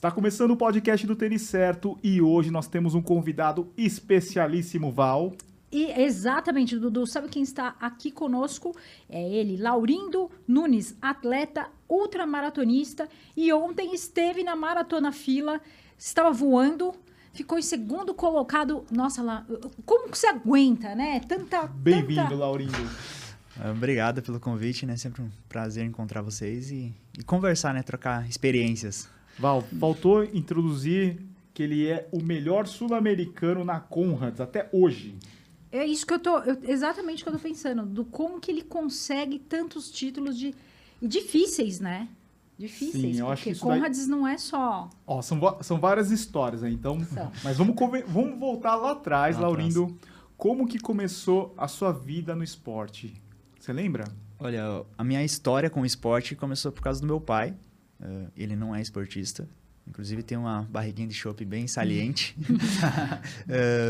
Está começando o podcast do Tênis Certo e hoje nós temos um convidado especialíssimo, Val. E exatamente, Dudu, sabe quem está aqui conosco? É ele, Laurindo Nunes, atleta ultramaratonista, e ontem esteve na Maratona Fila, estava voando, ficou em segundo colocado. Nossa, lá, como que você aguenta, né? Bem-vindo, Laurindo. Obrigado pelo convite, né? Sempre um prazer encontrar vocês e conversar, né? Trocar experiências. Val, faltou introduzir que ele é o melhor sul-americano na Comrades até hoje. É isso que eu tô... exatamente o que eu tô pensando. Do como que ele consegue tantos títulos de... difíceis, né? Difíceis. Sim, eu acho que isso Comrades daí... não é só... Ó, são várias histórias, né? Então... São. Mas vamos voltar lá atrás, Laurindo. Como que começou a sua vida no esporte? Você lembra? Olha, a minha história com o esporte começou por causa do meu pai. Ele não é esportista. Inclusive, tem uma barriguinha de chope bem saliente.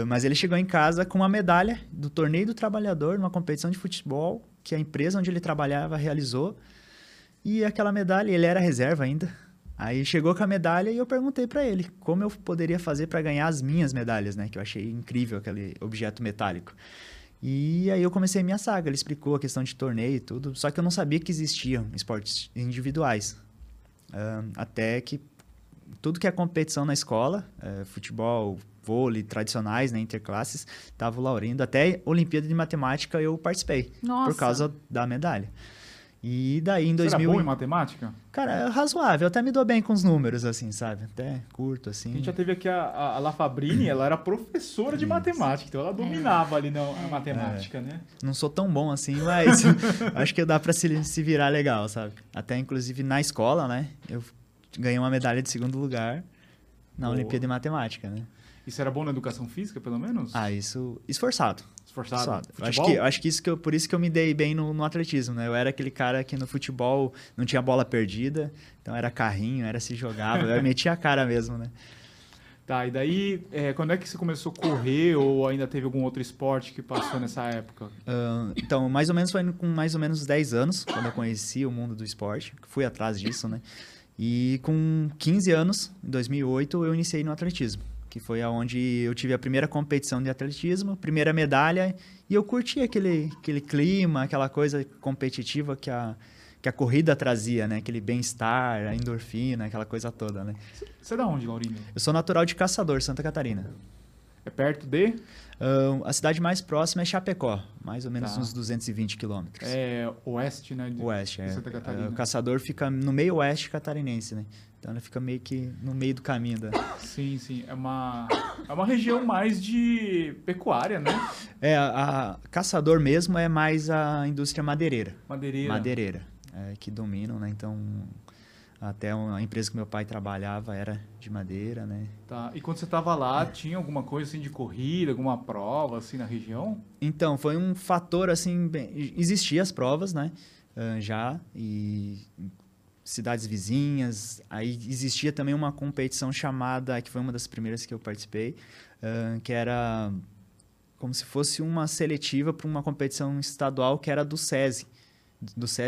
Mas ele chegou em casa com uma medalha do Torneio do Trabalhador, numa competição de futebol que a empresa onde ele trabalhava realizou. E aquela medalha, ele era reserva ainda. Aí chegou com a medalha e eu perguntei para ele como eu poderia fazer para ganhar as minhas medalhas, né? Que eu achei incrível aquele objeto metálico. E aí eu comecei a minha saga. Ele explicou a questão de torneio e tudo. Só que eu não sabia que existiam esportes individuais. Até que tudo que é competição na escola, futebol, vôlei, tradicionais, né, interclasses, tava o Laurindo, até Olimpíada de Matemática eu participei. Nossa. Por causa da medalha. E daí em 2000... Você era bom em matemática? Cara, é razoável, eu até me dou bem com os números, assim, sabe? Até curto, assim. A gente já teve aqui a La Fabrini, ela era professora de matemática, então ela dominava ali a matemática, né? Não sou tão bom assim, mas acho que dá pra se virar legal, sabe? Até, inclusive, na escola, né? Eu ganhei uma medalha de segundo lugar na Olimpíada de Matemática, né? Isso era bom na educação física, pelo menos? Ah, isso... Esforçado. Acho que isso que eu, por isso que eu me dei bem no atletismo, né? Eu era aquele cara que no futebol não tinha bola perdida, então era carrinho, era se jogava, eu metia a cara mesmo, né? Tá, e daí, quando é que você começou a correr ou ainda teve algum outro esporte que passou nessa época? Então, mais ou menos foi com mais ou menos 10 anos, quando eu conheci o mundo do esporte, fui atrás disso, né? E com 15 anos, em 2008, eu iniciei no atletismo, que foi aonde eu tive a primeira competição de atletismo, primeira medalha, e eu curti aquele clima, aquela coisa competitiva que a corrida trazia, né? Aquele bem-estar, a endorfina, aquela coisa toda, né? Você é de onde, Laurindo? Eu sou natural de Caçador, Santa Catarina. É perto de? A cidade mais próxima é Chapecó, mais ou menos uns 220 quilômetros. É oeste, né? Oeste, de Santa Catarina. O Caçador fica no meio oeste catarinense, né? Então, ela fica meio que no meio do caminho da... Sim, sim. É uma região mais de pecuária, né? É, a Caçador mesmo é mais a indústria madeireira. Madeireira. Que dominam, né? Então, até a empresa que meu pai trabalhava era de madeira, né? Tá. E quando você estava lá, tinha alguma coisa assim de corrida, alguma prova assim na região? Então, foi um fator assim... existiam as provas, né? Cidades vizinhas, aí existia também uma competição chamada, que foi uma das primeiras que eu participei, que era como se fosse uma seletiva para uma competição estadual que era do SESI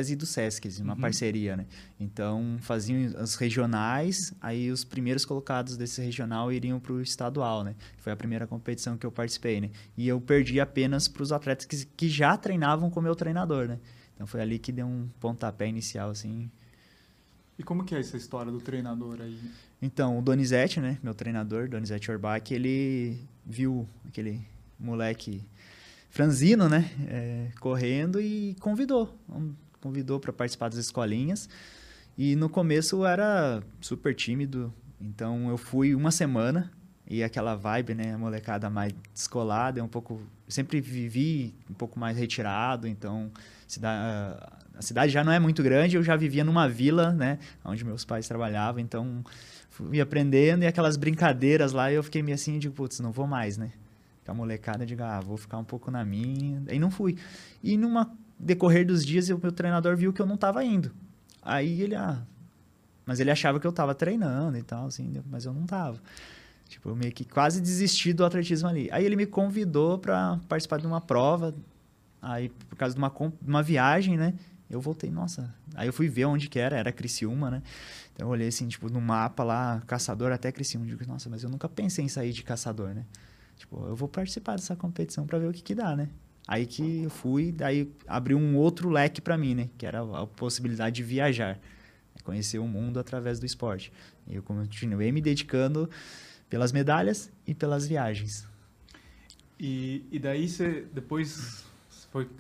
e do SESC, uma parceria, né? Então, faziam as regionais, aí os primeiros colocados desse regional iriam para o estadual, né? Foi a primeira competição que eu participei, né? E eu perdi apenas para os atletas que já treinavam com o meu treinador, né? Então, foi ali que deu um pontapé inicial, assim. E como que é essa história do treinador aí? Então, o Donizete, né? Meu treinador, Donizete Orbach, ele viu aquele moleque franzino, né? Correndo e convidou. Convidou para participar das escolinhas. E no começo eu era super tímido. Então, eu fui uma semana e aquela vibe, né? A molecada mais descolada, é um pouco... Sempre vivi um pouco mais retirado, então... A cidade já não é muito grande, eu já vivia numa vila, né, onde meus pais trabalhavam, então fui aprendendo e aquelas brincadeiras lá, eu fiquei meio assim, digo, putz, não vou mais, né, com a molecada, eu digo, vou ficar um pouco na minha, aí não fui. E numa decorrer dos dias, o meu treinador viu que eu não estava indo, aí ele, mas ele achava que eu estava treinando e tal, assim, mas eu não estava. Tipo, eu meio que quase desisti do atletismo ali. Aí ele me convidou para participar de uma prova, aí por causa de uma viagem, né, eu voltei, nossa, aí eu fui ver onde que era Criciúma, né, Então eu olhei assim, tipo, no mapa lá, Caçador até Criciúma. Digo, nossa, mas eu nunca pensei em sair de Caçador, né? Tipo, eu vou participar dessa competição para ver o que que dá, né? Aí que eu fui, daí abriu um outro leque para mim, né? Que era a possibilidade de viajar, conhecer o mundo através do esporte. E eu continuei me dedicando pelas medalhas e pelas viagens. E daí você depois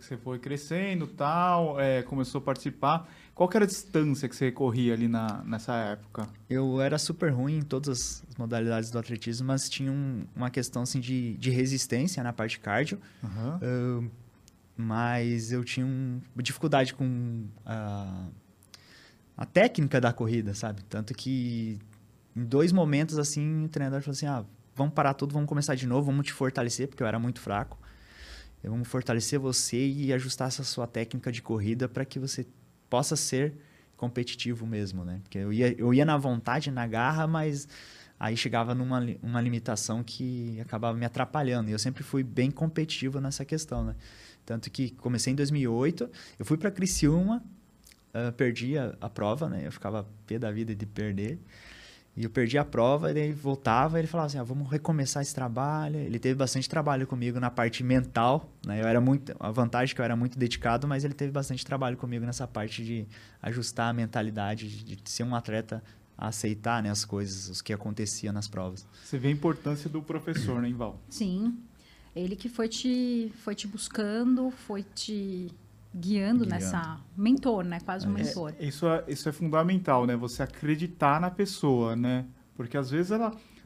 você foi crescendo, tal, começou a participar. Qual que era a distância que você corria ali nessa época? Eu era super ruim em todas as modalidades do atletismo, mas tinha uma questão assim, de resistência na parte cardio. Uhum. Mas eu tinha dificuldade com a técnica da corrida, sabe? Tanto que em dois momentos, assim, o treinador falou assim, vamos parar tudo, vamos começar de novo, vamos te fortalecer, porque eu era muito fraco. Vamos fortalecer você e ajustar essa sua técnica de corrida para que você possa ser competitivo mesmo, né? Porque eu ia na vontade, na garra, mas aí chegava numa limitação que acabava me atrapalhando. E eu sempre fui bem competitivo nessa questão, né? Tanto que comecei em 2008, eu fui para Criciúma, perdi a prova, né? Eu ficava pé da vida de perder. E eu perdi a prova, ele voltava, ele falava assim, vamos recomeçar esse trabalho. Ele teve bastante trabalho comigo na parte mental, né? A vantagem é que eu era muito dedicado, mas ele teve bastante trabalho comigo nessa parte de ajustar a mentalidade, de ser um atleta a aceitar, né, as coisas, os que aconteciam nas provas. Você vê a importância do professor, né, Val? Sim, ele que foi te buscando, foi te... guiando nessa... mentor, né? Quase um mentor. Isso é fundamental, né? Você acreditar na pessoa, né? Porque às vezes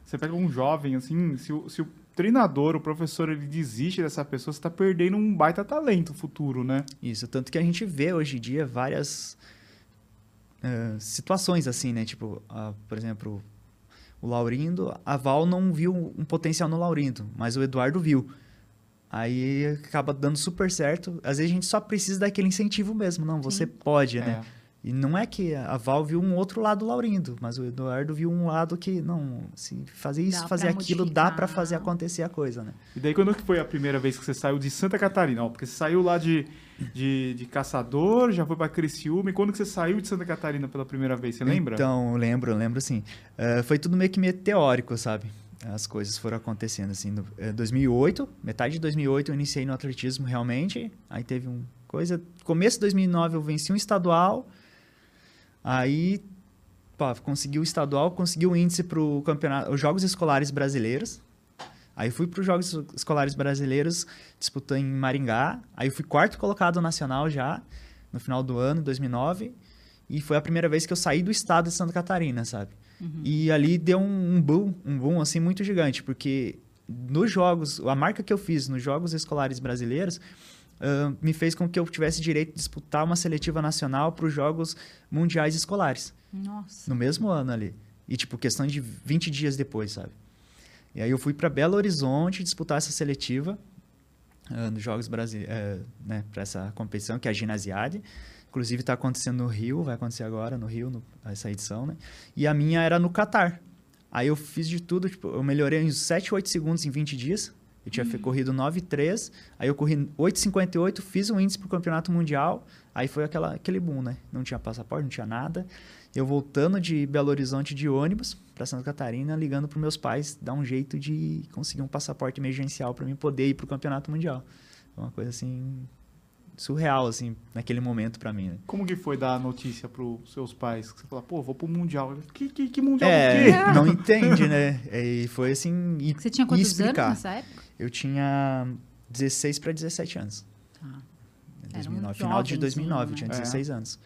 você pega um jovem, assim, se o treinador, o professor, ele desiste dessa pessoa, você tá perdendo um baita talento futuro, né? Isso, tanto que a gente vê hoje em dia várias situações assim, né? Tipo, por exemplo, o Laurindo, a Val não viu um potencial no Laurindo, mas o Eduardo viu. Aí acaba dando super certo. Às vezes a gente só precisa daquele incentivo mesmo. Não, você Sim. pode, né? E não é que a Val viu um outro lado do Laurindo, mas o Eduardo viu um lado que, não, se fazer isso, dá fazer aquilo, modificar. Dá pra fazer acontecer a coisa, né? E daí quando foi a primeira vez que você saiu de Santa Catarina? Porque você saiu lá de Caçador, já foi pra Criciúma, e quando que você saiu de Santa Catarina pela primeira vez, você lembra? Então, eu lembro sim. Foi tudo meio teórico, sabe? As coisas foram acontecendo, assim, 2008, metade de 2008 eu iniciei no atletismo realmente, aí teve uma coisa, começo de 2009 eu venci um estadual, aí, consegui o estadual, consegui o índice para o campeonato, os Jogos Escolares Brasileiros, aí fui para os Jogos Escolares Brasileiros, disputando em Maringá, aí eu fui quarto colocado nacional já, no final do ano, 2009, e foi a primeira vez que eu saí do estado de Santa Catarina, sabe? Uhum. E ali deu um boom assim muito gigante, porque nos jogos, a marca que eu fiz nos Jogos Escolares Brasileiros me fez com que eu tivesse direito de disputar uma seletiva nacional para os Jogos Mundiais Escolares. Nossa. No mesmo ano ali. E tipo, questão de 20 dias depois, sabe? E aí eu fui para Belo Horizonte disputar essa seletiva nos Jogos Brasileiros, né, para essa competição que é a Ginasiade. Inclusive, está acontecendo no Rio, vai acontecer agora no Rio, essa edição, né? E a minha era no Catar. Aí eu fiz de tudo, tipo, eu melhorei uns 7, 8 segundos em 20 dias. Eu tinha corrido 9,3, aí eu corri 8,58, fiz um índice para o Campeonato Mundial. Aí foi aquele boom, né? Não tinha passaporte, não tinha nada. Eu voltando de Belo Horizonte de ônibus para Santa Catarina, ligando para meus pais, dar um jeito de conseguir um passaporte emergencial para mim poder ir para o Campeonato Mundial. Uma coisa assim... surreal, assim, naquele momento pra mim, né? Como que foi dar a notícia pros seus pais? Que você fala, vou pro Mundial. Que Mundial do quê? Não entende, né? E foi assim... Você tinha quantos anos nessa época? Eu tinha 16 pra 17 anos. Ah. 2009, final de 2009, né? Eu tinha 16 anos.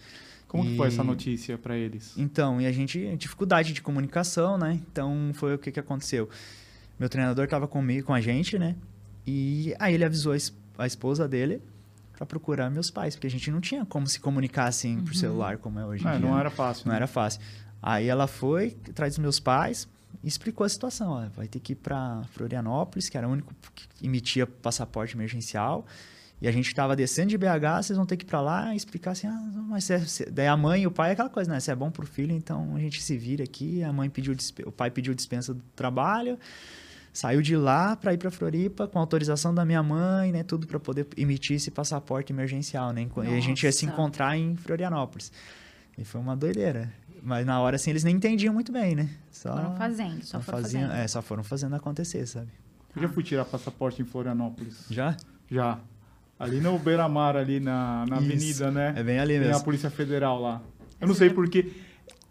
Como que foi essa notícia pra eles? Então, e a gente... dificuldade de comunicação, né? Então, foi o que aconteceu. Meu treinador tava comigo, com a gente, né? E aí ele avisou a esposa dele... para procurar meus pais, porque a gente não tinha como se comunicar assim por celular, como é hoje em dia. Não era fácil. Não era fácil. Aí ela foi atrás dos meus pais e explicou a situação. Ó, vai ter que ir para Florianópolis, que era o único que emitia passaporte emergencial. E a gente estava descendo de BH, vocês vão ter que ir para lá e explicar assim, mas daí a mãe e o pai é aquela coisa, né? Se é bom para o filho, então a gente se vira aqui. A mãe pediu, o pai pediu dispensa do trabalho. Saiu de lá para ir para Floripa com autorização da minha mãe, né? Tudo para poder emitir esse passaporte emergencial, né? Nossa. E a gente ia se encontrar em Florianópolis. E foi uma doideira. Mas na hora, assim, eles nem entendiam muito bem, né? Só foram fazendo, só foram fazendo acontecer, sabe? Eu já fui tirar passaporte em Florianópolis. Já? Já. Ali no Beira-Mar, ali na avenida, né? É bem ali mesmo. Tem a Polícia Federal lá. Eu não sei porque...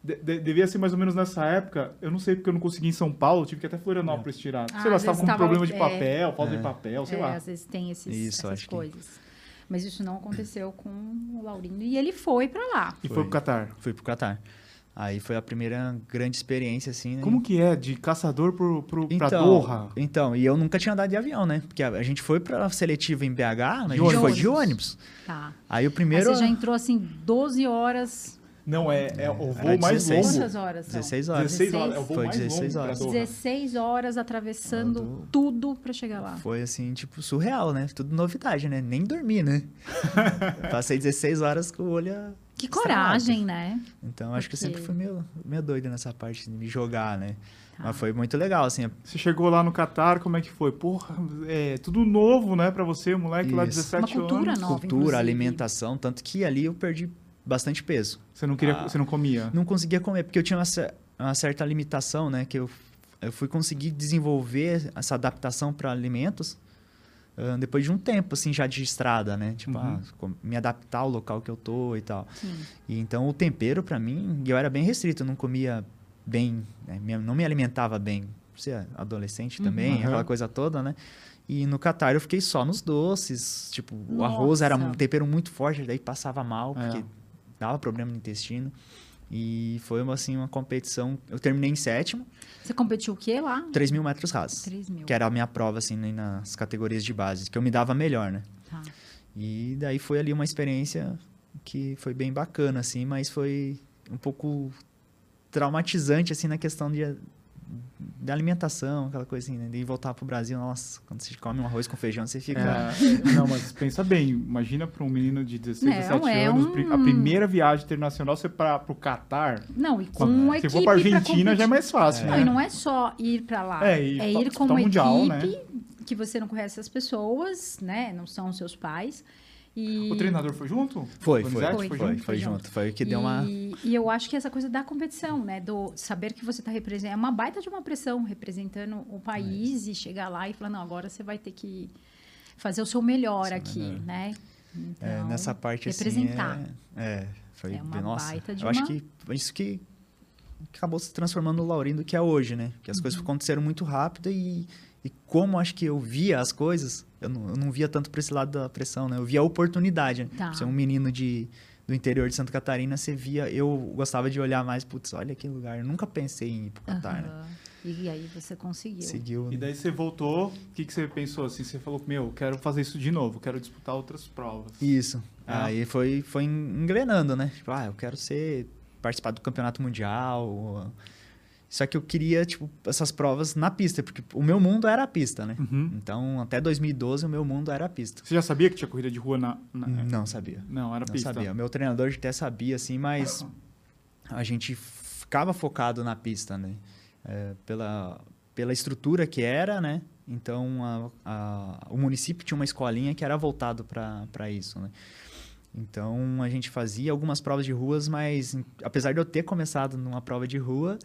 Devia ser mais ou menos nessa época. Eu não sei porque eu não consegui em São Paulo. Tive que ir até Florianópolis tirar. Sei lá, você estava com problema de papel, falta de papel, sei lá. Às vezes tem essas coisas. Mas isso não aconteceu com o Laurindo. E ele foi para lá. E foi pro Catar. Foi pro Catar. Aí foi a primeira grande experiência, assim, né? Como que é? De Caçador pra Doha? Então, e eu nunca tinha andado de avião, né? Porque a gente foi pra seletiva em BH, mas a gente foi de ônibus. Tá. Aí o primeiro... Aí você já entrou, assim, 12 horas... Não, é o voo mais longo. Quantas horas são? 16 horas. 16 horas. É o voo foi mais 16 horas. 16 horas atravessando tudo pra chegar lá. Foi assim, tipo, surreal, né? Tudo novidade, né? Nem dormi, né? Passei 16 horas com o olho... Que coragem, né? Então, acho que eu sempre fui meio doido nessa parte de me jogar, né? Tá. Mas foi muito legal, assim. Você chegou lá no Catar, como é que foi? Porra, é tudo novo, né? Pra você, moleque, lá 17 anos. Uma cultura nova, cultura, alimentação, tanto que ali eu perdi bastante peso. Você não queria, você não comia? Não conseguia comer, porque eu tinha uma certa limitação, né? Que eu fui conseguir desenvolver essa adaptação para alimentos depois de um tempo, assim, já de estrada, né? Tipo, me adaptar ao local que eu tô e tal. Sim. E então, o tempero, para mim, eu era bem restrito, eu não comia bem, né? Não me alimentava bem. Você é adolescente também, aquela coisa toda, né? E no Catar eu fiquei só nos doces, tipo, o arroz era um tempero muito forte, daí passava mal, porque dava problema no intestino. E foi, assim, uma competição... Eu terminei em 7º. Você competiu o quê lá? 3.000 metros rasos. 3.000. Que era a minha prova, assim, nas categorias de base, que eu me dava melhor, né? Tá. E daí foi ali uma experiência que foi bem bacana, assim, mas foi um pouco traumatizante, assim, na questão da alimentação, aquela coisa assim, né? De voltar pro Brasil, nossa, quando você come um arroz com feijão, você fica... Não, mas pensa bem, imagina para um menino de 16, 17 anos, a primeira viagem internacional, você pro Catar... Não, e com uma equipe... Se for pra Argentina, já é mais fácil, né? Não, e não é só ir para lá, é ir com uma mundial, equipe, né? Que você não conhece as pessoas, né? Não são seus pais... E... O treinador foi junto? Foi junto. Foi o que deu uma... E eu acho que essa coisa da competição, né? Do saber que você está representando... É uma baita de uma pressão, representando o país e chegar lá e falar, não, agora você vai ter que fazer o seu melhor aqui, né? Então, nessa parte, representar. Assim, foi uma baita de uma... Eu acho que isso que acabou se transformando no Laurindo que é hoje, né? Que as coisas aconteceram muito rápido e como acho que eu via as coisas, eu não via tanto para esse lado da pressão, né? Eu via a oportunidade. Tá. Você é um menino do interior de Santa Catarina, você via... Eu gostava de olhar mais, putz, olha que lugar. Eu nunca pensei em ir pro Catar, né? E aí você conseguiu. Seguiu, e daí você voltou, o que você pensou? Assim, você falou, eu quero fazer isso de novo, quero disputar outras provas. Isso. Aí foi engrenando, né? Tipo, eu quero participar do campeonato mundial... Só que eu queria, tipo, essas provas na pista, porque o meu mundo era a pista, né? Então, até 2012, o meu mundo era a pista. Você já sabia que tinha corrida de rua na... Não sabia. Não, era pista. Não sabia. O meu treinador até sabia, assim, mas a gente ficava focado na pista, né? Pela estrutura que era, né? Então, o município tinha uma escolinha que era voltado para isso, né? Então, a gente fazia algumas provas de ruas, mas apesar de eu ter começado numa prova de rua...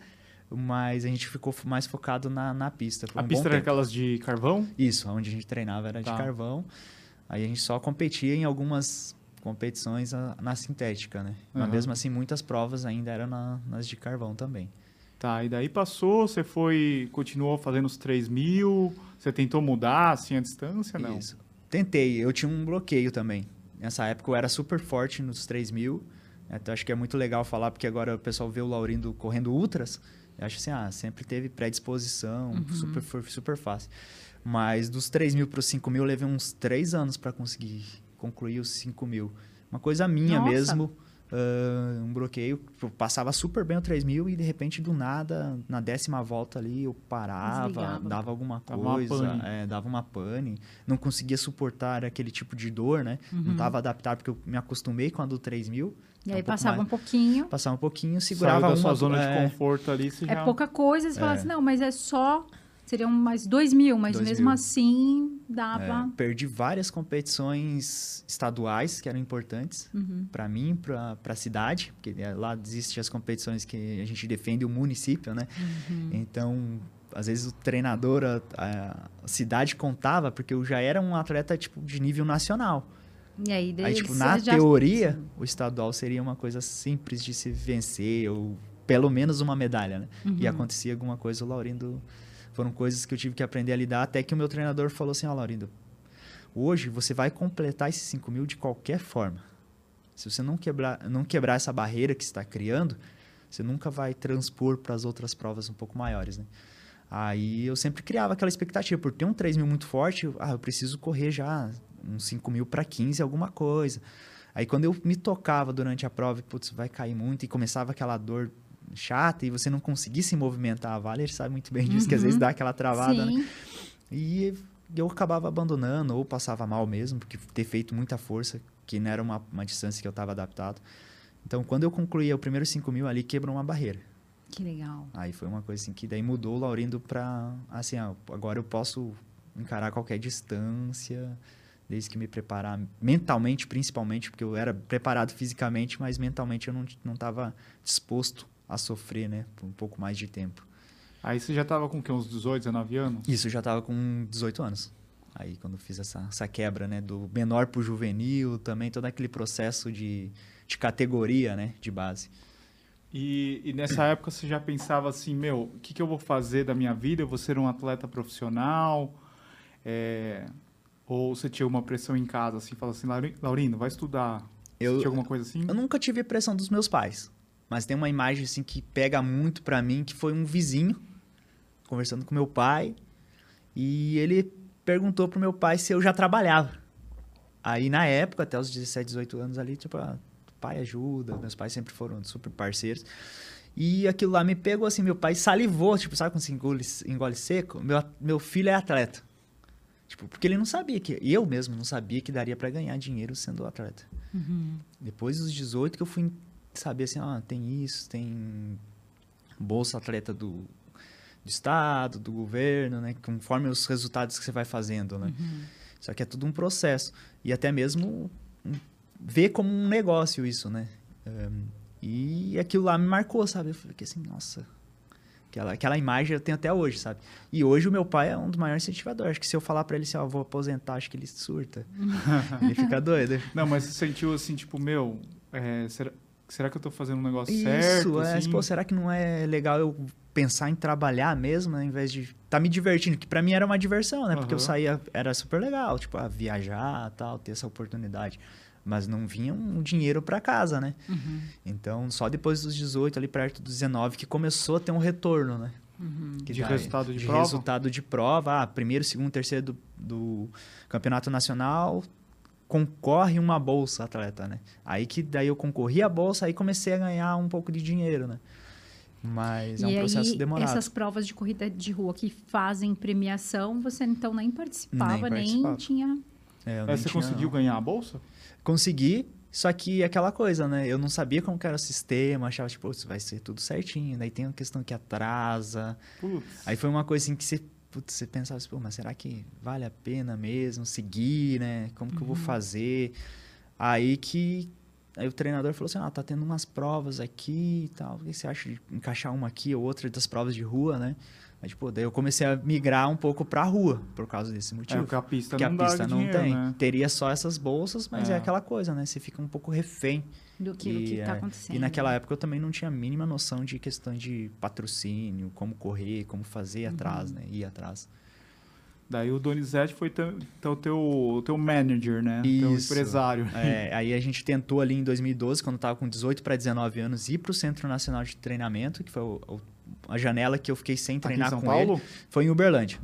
Mas a gente ficou mais focado na pista. A pista era aquelas de carvão? Isso, onde a gente treinava era de carvão. Aí a gente só competia em algumas competições na sintética, né? Mas mesmo assim, muitas provas ainda eram nas de carvão também. Tá, e daí passou, você continuou fazendo os 3.000, você tentou mudar, assim, a distância, não? Isso, tentei, eu tinha um bloqueio também. Nessa época eu era super forte nos 3.000, então acho que é muito legal falar, porque agora o pessoal vê o Laurindo correndo ultras... Eu acho assim, sempre teve predisposição, super fácil. Mas dos 3.000 para os 5.000, eu levei uns 3 anos para conseguir concluir os 5.000. Uma coisa minha mesmo, um bloqueio. Eu passava super bem o 3.000 e de repente, do nada, na 10ª volta ali, eu parava, desligava, dava alguma coisa, dava uma pane. Não conseguia suportar aquele tipo de dor, né? Não estava adaptado, porque eu me acostumei com a do 3.000. E aí passava um pouquinho. Passava um pouquinho, segurava uma... Saiu da sua zona de conforto ali. É pouca coisa, você fala assim, não, mas é só... Seriam mais 2.000, mas mesmo assim... dava. É, perdi várias competições estaduais que eram importantes para mim, para a cidade, porque lá existem as competições que a gente defende o município, né? Então, às vezes o treinador, a cidade contava, porque eu já era um atleta tipo, de nível nacional. E aí tipo, na teoria, o estadual seria uma coisa simples de se vencer, ou pelo menos uma medalha, né? E acontecia alguma coisa, o Laurindo... Foram coisas que eu tive que aprender a lidar, até que o meu treinador falou assim, ó, Laurindo, hoje você vai completar esses 5 mil de qualquer forma. Se você não quebrar essa barreira que você está criando, você nunca vai transpor para as outras provas um pouco maiores, né? Aí eu sempre criava aquela expectativa, por ter um 3 mil muito forte, eu preciso correr já uns 5 mil para 15, alguma coisa. Aí quando eu me tocava durante a prova, putz, vai cair muito, e começava aquela dor chata e você não conseguir se movimentar. A Valery sabe muito bem disso, que às vezes dá aquela travada, né? E eu acabava abandonando ou passava mal mesmo, porque ter feito muita força, que não era uma distância que eu estava adaptado. Então, quando eu concluía o primeiro 5 mil ali, quebrou uma barreira. Que legal. Aí foi uma coisa assim, que daí mudou o Laurindo para, assim, ó, agora eu posso encarar qualquer distância, desde que me preparar mentalmente, principalmente, porque eu era preparado fisicamente, mas mentalmente eu não estava disposto a sofrer, né, por um pouco mais de tempo. Aí você já estava com o quê? Uns 18, 19 anos? Isso, eu já estava com 18 anos. Aí quando eu fiz essa quebra, né, do menor pro juvenil, também todo aquele processo de categoria, né, de base. E nessa época você já pensava assim, meu, o que eu vou fazer da minha vida? Eu vou ser um atleta profissional? Ou você tinha uma pressão em casa, assim, falava assim, Laurindo, vai estudar? Você tinha alguma coisa assim? Eu nunca tive pressão dos meus pais. Mas tem uma imagem, assim, que pega muito pra mim, que foi um vizinho conversando com meu pai, e ele perguntou pro meu pai se eu já trabalhava. Aí, na época, até os 17, 18 anos ali, tipo, pai ajuda, meus pais sempre foram super parceiros. E aquilo lá me pegou, assim, meu pai salivou, tipo, sabe quando se engole seco? Meu filho é atleta. Tipo, porque ele não sabia eu mesmo não sabia que daria pra ganhar dinheiro sendo atleta. Depois dos 18 que eu fui saber assim, tem isso, tem bolsa atleta do estado, do governo, né, conforme os resultados que você vai fazendo, né? Só que é tudo um processo e até mesmo ver como um negócio isso, né? E aquilo lá me marcou, sabe? Eu fiquei assim, nossa, aquela imagem eu tenho até hoje, sabe? E hoje o meu pai é um dos maiores incentivadores. Acho que se eu falar pra ele assim, vou aposentar, acho que ele surta. Ele fica doido. Não, mas você sentiu assim, tipo, será que eu tô fazendo um negócio certo? Assim? Pô, será que não é legal eu pensar em trabalhar mesmo, né, ao invés de tá me divertindo? Que pra mim era uma diversão, né? Porque eu saía, era super legal, tipo, viajar e tal, ter essa oportunidade. Mas não vinha um dinheiro pra casa, né? Então, só depois dos 18, ali perto dos 19, que começou a ter um retorno, né? Resultado de prova. Primeiro, segundo, terceiro do Campeonato Nacional... concorre uma bolsa atleta, né? Aí que daí eu concorri a bolsa, aí comecei a ganhar um pouco de dinheiro, né? Mas é um processo demorado. E essas provas de corrida de rua que fazem premiação, você então nem participava, nem tinha... Você conseguiu ganhar a bolsa? Consegui, só que aquela coisa, né? Eu não sabia como que era o sistema, achava tipo, vai ser tudo certinho, daí tem uma questão que atrasa. Aí foi uma coisa assim que você pensava assim, mas será que vale a pena mesmo seguir, né? Como que eu vou fazer? Aí o treinador falou assim, tá tendo umas provas aqui e tal, o que você acha de encaixar uma aqui ou outra das provas de rua, né? Aí, tipo, daí eu comecei a migrar um pouco pra rua, por causa desse motivo. Porque a pista não tem. Né? Teria só essas bolsas, mas é aquela coisa, né? Você fica um pouco refém do que tá acontecendo. E naquela época eu também não tinha a mínima noção de questão de patrocínio, como correr, como fazer atrás, né? Ir atrás. Daí o Donizete foi teu manager, né? Isso. Teu empresário. Aí a gente tentou ali em 2012, quando eu tava com 18 para 19 anos, ir pro Centro Nacional de Treinamento, que foi a janela que eu fiquei sem treinar com ele. Em São Paulo? Foi em Uberlândia.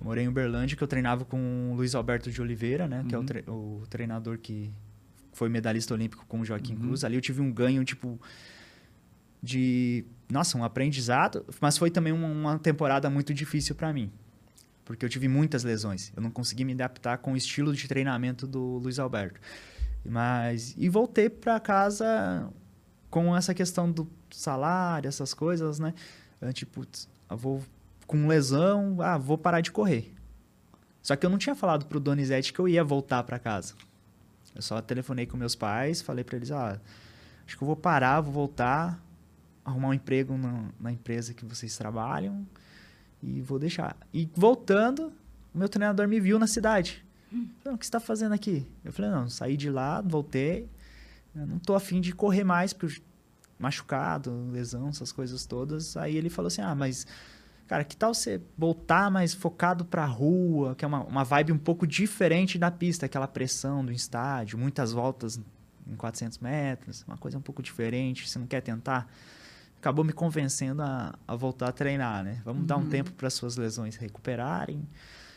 Morei em Uberlândia, que eu treinava com o Luiz Alberto de Oliveira, né? Que é o treinador que foi medalhista olímpico com o Jockey. Ali eu tive um ganho, tipo, de... Nossa, um aprendizado. Mas foi também uma temporada muito difícil para mim. Porque eu tive muitas lesões. Eu não consegui me adaptar com o estilo de treinamento do Luiz Alberto. E voltei para casa com essa questão do salário, essas coisas, né? Tipo, eu vou com lesão, vou parar de correr. Só que eu não tinha falado pro Donizete que eu ia voltar para casa. Eu só telefonei com meus pais, falei para eles, ah, acho que eu vou parar, vou voltar, arrumar um emprego na empresa que vocês trabalham e vou deixar. E voltando, o meu treinador me viu na cidade. Falei, o que você tá fazendo aqui? Eu falei, não, saí de lá, voltei, não tô afim de correr mais, porque machucado, lesão, essas coisas todas. Aí ele falou assim, ah, mas... Cara, que tal você voltar mais focado pra rua, que é uma vibe um pouco diferente da pista, aquela pressão do estádio, muitas voltas em 400 metros, uma coisa um pouco diferente, você não quer tentar? Acabou me convencendo a voltar a treinar, né? Vamos dar um tempo para suas lesões recuperarem.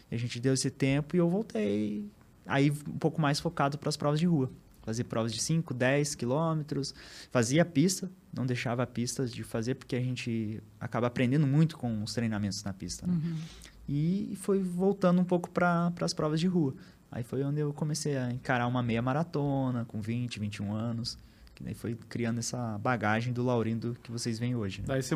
E a gente deu esse tempo e eu voltei. Aí um pouco mais focado para as provas de rua. Fazia provas de 5, 10 quilômetros, fazia a pista, não deixava a pista de fazer, porque a gente acaba aprendendo muito com os treinamentos na pista. Né? Uhum. E foi voltando um pouco para as provas de rua. Aí foi onde eu comecei a encarar uma meia maratona, com 20, 21 anos, que daí foi criando essa bagagem do Laurindo que vocês veem hoje. Né? Daí você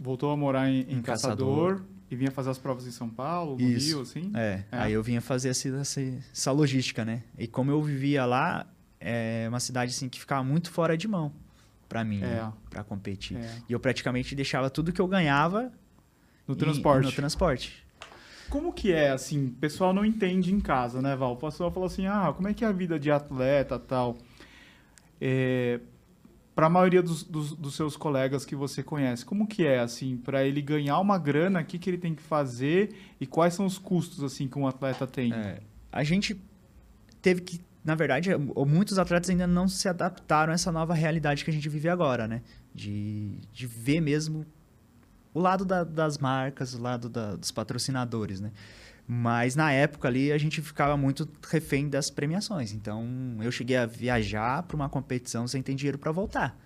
voltou a morar em Caçador. E vinha fazer as provas em São Paulo, no Rio, assim? É, aí eu vinha fazer essa logística, né? E como eu vivia lá, é uma cidade assim que ficava muito fora de mão pra mim, né? Pra competir. É. E eu praticamente deixava tudo que eu ganhava no transporte. Como que é, assim, o pessoal não entende em casa, né, Val? O pessoal fala assim, ah, como é que é a vida de atleta e tal? É... Para a maioria dos seus colegas que você conhece, como que é, assim, para ele ganhar uma grana, o que ele tem que fazer e quais são os custos, assim, que um atleta tem? É, a gente teve que, na verdade, muitos atletas ainda não se adaptaram a essa nova realidade que a gente vive agora, né? De ver mesmo o lado das marcas, o lado dos patrocinadores, né? Mas, na época ali, a gente ficava muito refém das premiações. Então, eu cheguei a viajar para uma competição sem ter dinheiro para voltar.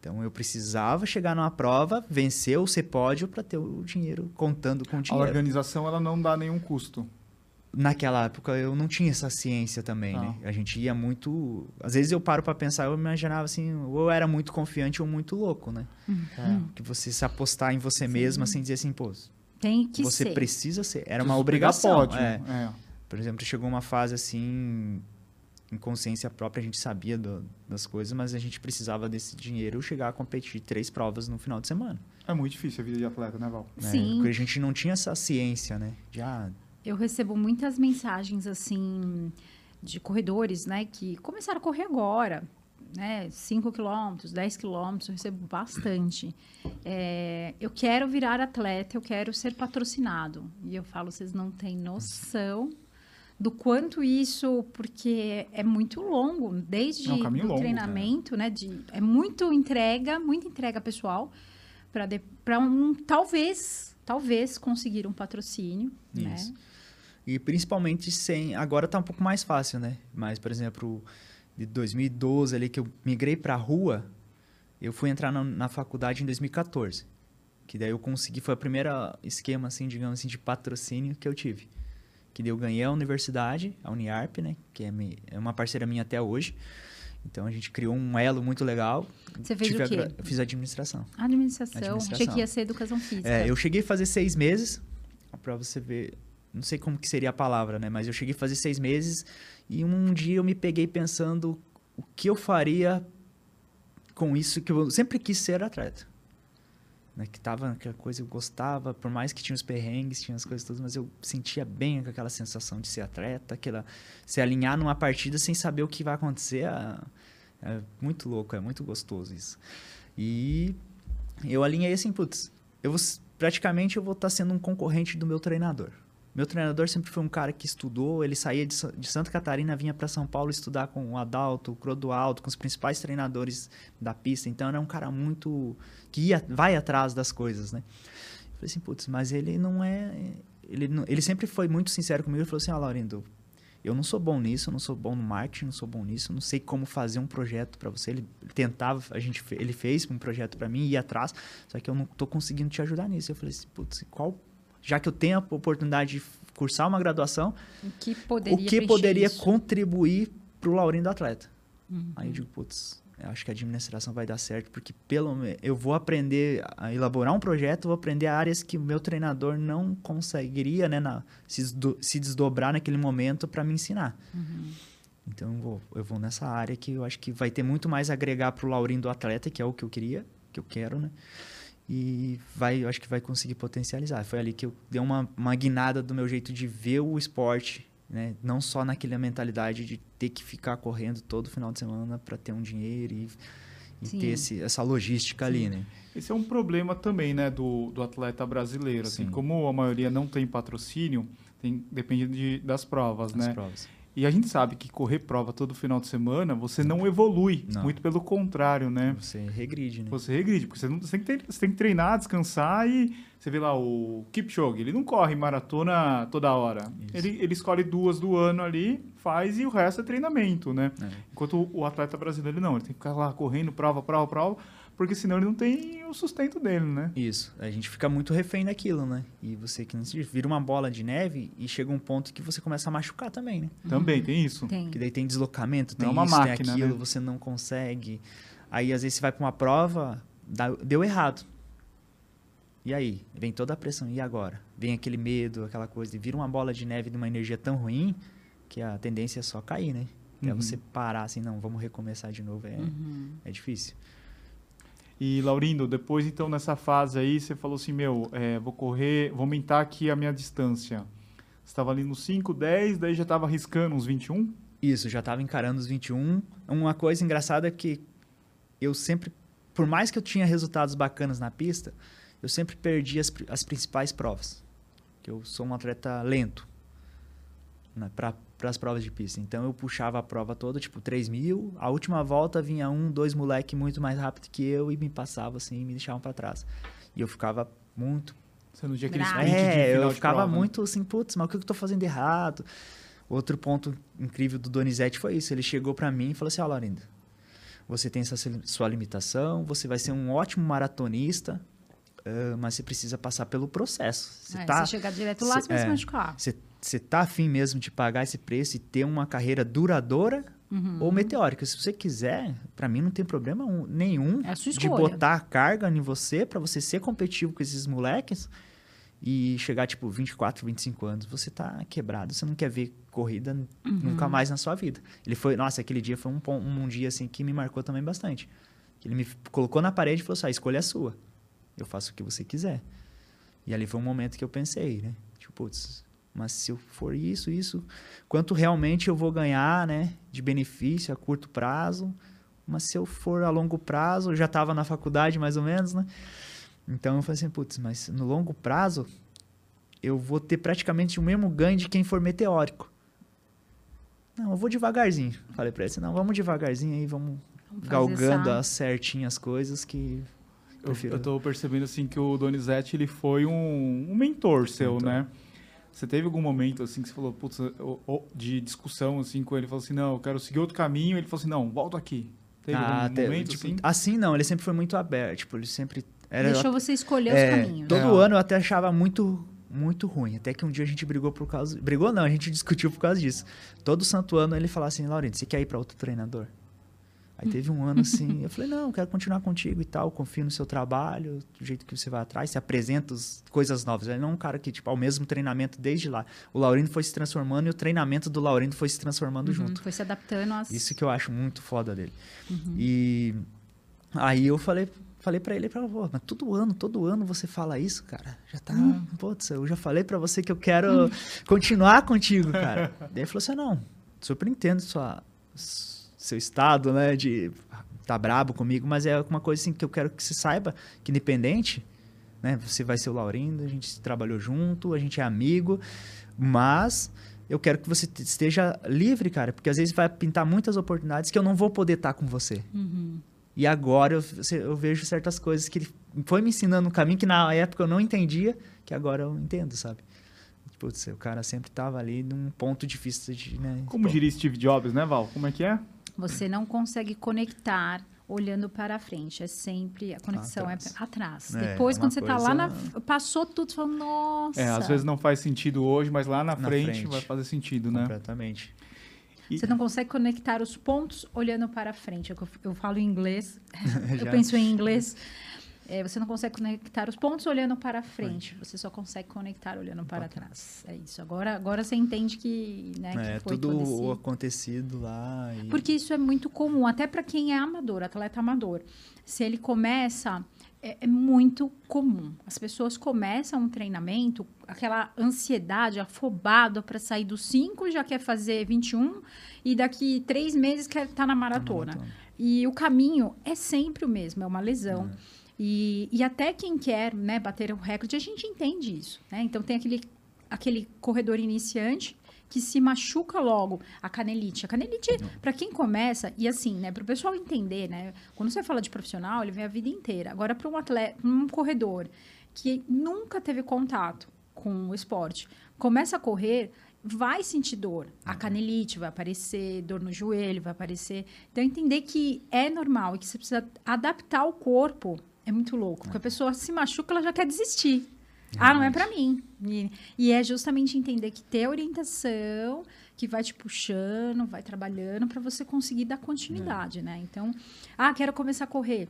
Então, eu precisava chegar numa prova, vencer ou ser pódio para ter o dinheiro, contando com o dinheiro. A organização, ela não dá nenhum custo. Naquela época, eu não tinha essa ciência também, né? A gente ia muito... Às vezes, eu paro para pensar, eu imaginava assim, ou eu era muito confiante ou muito louco, né? Que você se apostar em você mesmo, assim, dizer assim, pô... Tem que ser. Você precisa ser. Era uma obrigação. Por exemplo, chegou uma fase assim, em consciência própria, a gente sabia das coisas, mas a gente precisava desse dinheiro chegar a competir 3 provas no final de semana. É muito difícil a vida de atleta, né, Val? Sim. Porque a gente não tinha essa ciência, né? Eu recebo muitas mensagens, assim, de corredores, né, que começaram a correr agora, né, 5 quilômetros, 10 quilômetros, eu recebo bastante. Eu quero virar atleta, eu quero ser patrocinado. E eu falo, vocês não têm noção do quanto isso, porque é muito longo, desde o treinamento, né? É muita entrega pessoal, para talvez conseguir um patrocínio, isso. Né? E principalmente agora tá um pouco mais fácil, né? Mas, por exemplo... De 2012 ali, que eu migrei para a rua, eu fui entrar na faculdade em 2014. Que daí eu consegui, foi o primeiro esquema, assim, digamos assim, de patrocínio que eu tive. Que daí eu ganhei a universidade, a Uniarp, né? Que é uma parceira minha até hoje. Então a gente criou um elo muito legal. Você fez o quê? Eu fiz administração. Administração. Achei que ia ser educação física. Eu cheguei a fazer 6 meses, para você ver... Não sei como que seria a palavra, né? Mas eu cheguei a fazer 6 meses e um dia eu me peguei pensando o que eu faria com isso, que eu sempre quis ser atleta. Né? Que tava aquela coisa, eu gostava, por mais que tinha os perrengues, tinha as coisas todas, mas eu sentia bem com aquela sensação de ser atleta, se alinhar numa partida sem saber o que vai acontecer. É muito louco, é muito gostoso isso. E eu alinhei assim, putz, praticamente eu vou estar sendo um concorrente do meu treinador. Meu treinador sempre foi um cara que estudou, ele saía de Santa Catarina, vinha para São Paulo estudar com o Adalto, o Crodoaldo, com os principais treinadores da pista. Então, era um cara muito... vai atrás das coisas, né? Eu falei assim, putz, mas ele não é... Ele sempre foi muito sincero comigo. Ele falou assim, Laurindo, eu não sou bom nisso, não sou bom no marketing, não sou bom nisso, não sei como fazer um projeto para você. Ele tentava, ele fez um projeto para mim, ia atrás, só que eu não tô conseguindo te ajudar nisso. Eu falei assim, putz, já que eu tenho a oportunidade de cursar uma graduação, o que poderia contribuir para o Laurindo atleta? Aí eu digo, putz, Eu acho que a administração vai dar certo, porque eu vou aprender a elaborar um projeto, vou aprender áreas que o meu treinador não conseguiria, né, se desdobrar naquele momento para me ensinar. Uhum. Então, eu vou nessa área que eu acho que vai ter muito mais a agregar para o Laurindo atleta, que é o que eu queria, que eu quero, né? E eu acho que vai conseguir potencializar. Foi ali que eu dei uma guinada do meu jeito de ver o esporte, né? Não só naquela mentalidade de ter que ficar correndo todo final de semana para ter um dinheiro e ter essa logística ali, né? Esse é um problema também, né, do atleta brasileiro. Assim, como a maioria não tem patrocínio, depende das provas, né? Provas. E a gente sabe que correr prova todo final de semana, você não evolui. Não. Muito pelo contrário, né? Você regride, né? Você regride, porque você tem que treinar, descansar e... Você vê lá o Kipchoge, ele não corre maratona toda hora. Ele escolhe duas do ano ali, faz e o resto é treinamento, né? É. Enquanto o atleta brasileiro, não, ele tem que ficar lá correndo, prova, porque senão ele não tem o sustento dele, né? Isso, a gente fica muito refém daquilo, né? E você que não se vira uma bola de neve e chega um ponto que você começa a machucar também, né? Também, tem isso. Porque daí tem deslocamento, tem isso, máquina, tem aquilo, né? Você não consegue. Aí, às vezes, você vai para uma prova, deu errado. E aí? Vem toda a pressão. E agora? Vem aquele medo, aquela coisa. E vira uma bola de neve de uma energia tão ruim que a tendência é só cair, né? Até você parar assim, não, vamos recomeçar de novo. É difícil. E, Laurindo, depois, então, nessa fase aí, você falou assim, vou correr, vou aumentar aqui a minha distância. Você estava ali nos 5, 10, daí já estava arriscando uns 21? Isso, já estava encarando os 21. Uma coisa engraçada é que eu sempre, por mais que eu tinha resultados bacanas na pista... Eu sempre perdi as principais provas, porque eu sou um atleta lento, né, para as provas de pista. Então, eu puxava a prova toda, tipo, 3 mil. A última volta vinha 2 moleque muito mais rápido que eu e me passava assim, me deixavam para trás. E eu ficava muito... Você não tinha aquele sprint de final de prova, eu ficava muito assim, putz, mas o que eu tô fazendo errado? Outro ponto incrível do Donizete foi isso. Ele chegou para mim e falou assim, ó, Laurindo, você tem essa sua limitação, você vai ser um ótimo maratonista... mas você precisa passar pelo processo. Você chegar direto lá, você vai se machucar. Você tá afim mesmo de pagar esse preço e ter uma carreira duradoura ou meteórica? Se você quiser, para mim não tem problema nenhum de botar a carga em você para você ser competitivo com esses moleques e chegar, tipo, 24, 25 anos. Você tá quebrado, você não quer ver corrida nunca mais na sua vida. Ele foi... Nossa, aquele dia foi um dia, assim, que me marcou também bastante. Ele me colocou na parede e falou assim, a escolha é sua. Eu faço o que você quiser. E ali foi um momento que eu pensei, né? Tipo, putz, mas se eu for isso... Quanto realmente eu vou ganhar, né? De benefício a curto prazo. Mas se eu for a longo prazo... Eu já estava na faculdade, mais ou menos, né? Então, eu falei assim, putz, mas no longo prazo... Eu vou ter praticamente o mesmo ganho de quem for meteórico. Não, eu vou devagarzinho. Falei pra ele assim, não, vamos devagarzinho aí, vamos galgando certinho as coisas que... Eu tô percebendo, assim, que o Donizete, ele foi um mentor seu, né? Você teve algum momento, assim, que você falou, putz, de discussão, assim, com ele? Falou assim, não, eu quero seguir outro caminho. Ele falou assim, não, volto aqui. Teve algum momento, tipo, assim? Assim, não. Ele sempre foi muito aberto. Tipo, ele sempre... Deixou você escolher os caminhos. Todo ano eu até achava muito, muito ruim. Até que um dia a gente brigou por causa... Brigou não, a gente discutiu por causa disso. Todo santo ano ele falava assim, Laurindo, você quer ir pra outro treinador? Aí teve um ano assim, eu falei, não, quero continuar contigo e tal, confio no seu trabalho, do jeito que você vai atrás, se apresenta coisas novas. Ele não é um cara que, tipo, ao mesmo treinamento desde lá. O Laurindo foi se transformando e o treinamento do Laurindo foi se transformando junto. Foi se adaptando. Isso que eu acho muito foda dele. E aí eu falei pra ele, mas todo ano você fala isso, cara. Já tá, putz, eu já falei pra você que eu quero continuar contigo, cara. Daí ele falou assim, não, super entendo seu estado, né, de tá brabo comigo, mas é uma coisa assim que eu quero que você saiba, que independente, né, você vai ser o Laurindo, a gente trabalhou junto, a gente é amigo, mas eu quero que você esteja livre, cara, porque às vezes vai pintar muitas oportunidades que eu não vou poder estar com você. E agora eu vejo certas coisas que ele foi me ensinando um caminho que na época eu não entendia, que agora eu entendo, sabe? Putz, o cara sempre tava ali num ponto de vista de... Né, como diria Steve Jobs, né, Val? Como é que é? Você não consegue conectar olhando para frente. É sempre... A conexão é atrás. Depois, quando você está lá na... Passou tudo, você fala, nossa... Às vezes não faz sentido hoje, mas lá na frente vai fazer sentido, né? Completamente. E... Você não consegue conectar os pontos olhando para frente. Eu falo em inglês, eu penso em inglês. É, você não consegue conectar os pontos olhando para frente. Você só consegue conectar olhando para trás. É isso. Agora você entende que, né, que foi tudo o acontecido lá. E... Porque isso é muito comum, até para quem é amador, atleta amador. Se ele começa... É muito comum. As pessoas começam um treinamento, aquela ansiedade afobada para sair dos 5, já quer fazer 21 e daqui 3 meses quer estar na maratona. E o caminho é sempre o mesmo, é uma lesão. E até quem quer, né, bater o recorde, a gente entende isso, né? Então tem aquele corredor iniciante que se machuca logo, a canelite. A canelite, para quem começa, e assim, né, para o pessoal entender, né, quando você fala de profissional, ele vem a vida inteira. Agora, para um atleta, um corredor que nunca teve contato com o esporte, começa a correr, vai sentir dor. A canelite vai aparecer, dor no joelho vai aparecer. Então, entender que é normal e que você precisa adaptar o corpo é muito louco. Porque a pessoa se machuca, ela já quer desistir. Ah, não é pra mim. E é justamente entender que ter orientação, que vai te puxando, vai trabalhando pra você conseguir dar continuidade, né? Então, quero começar a correr.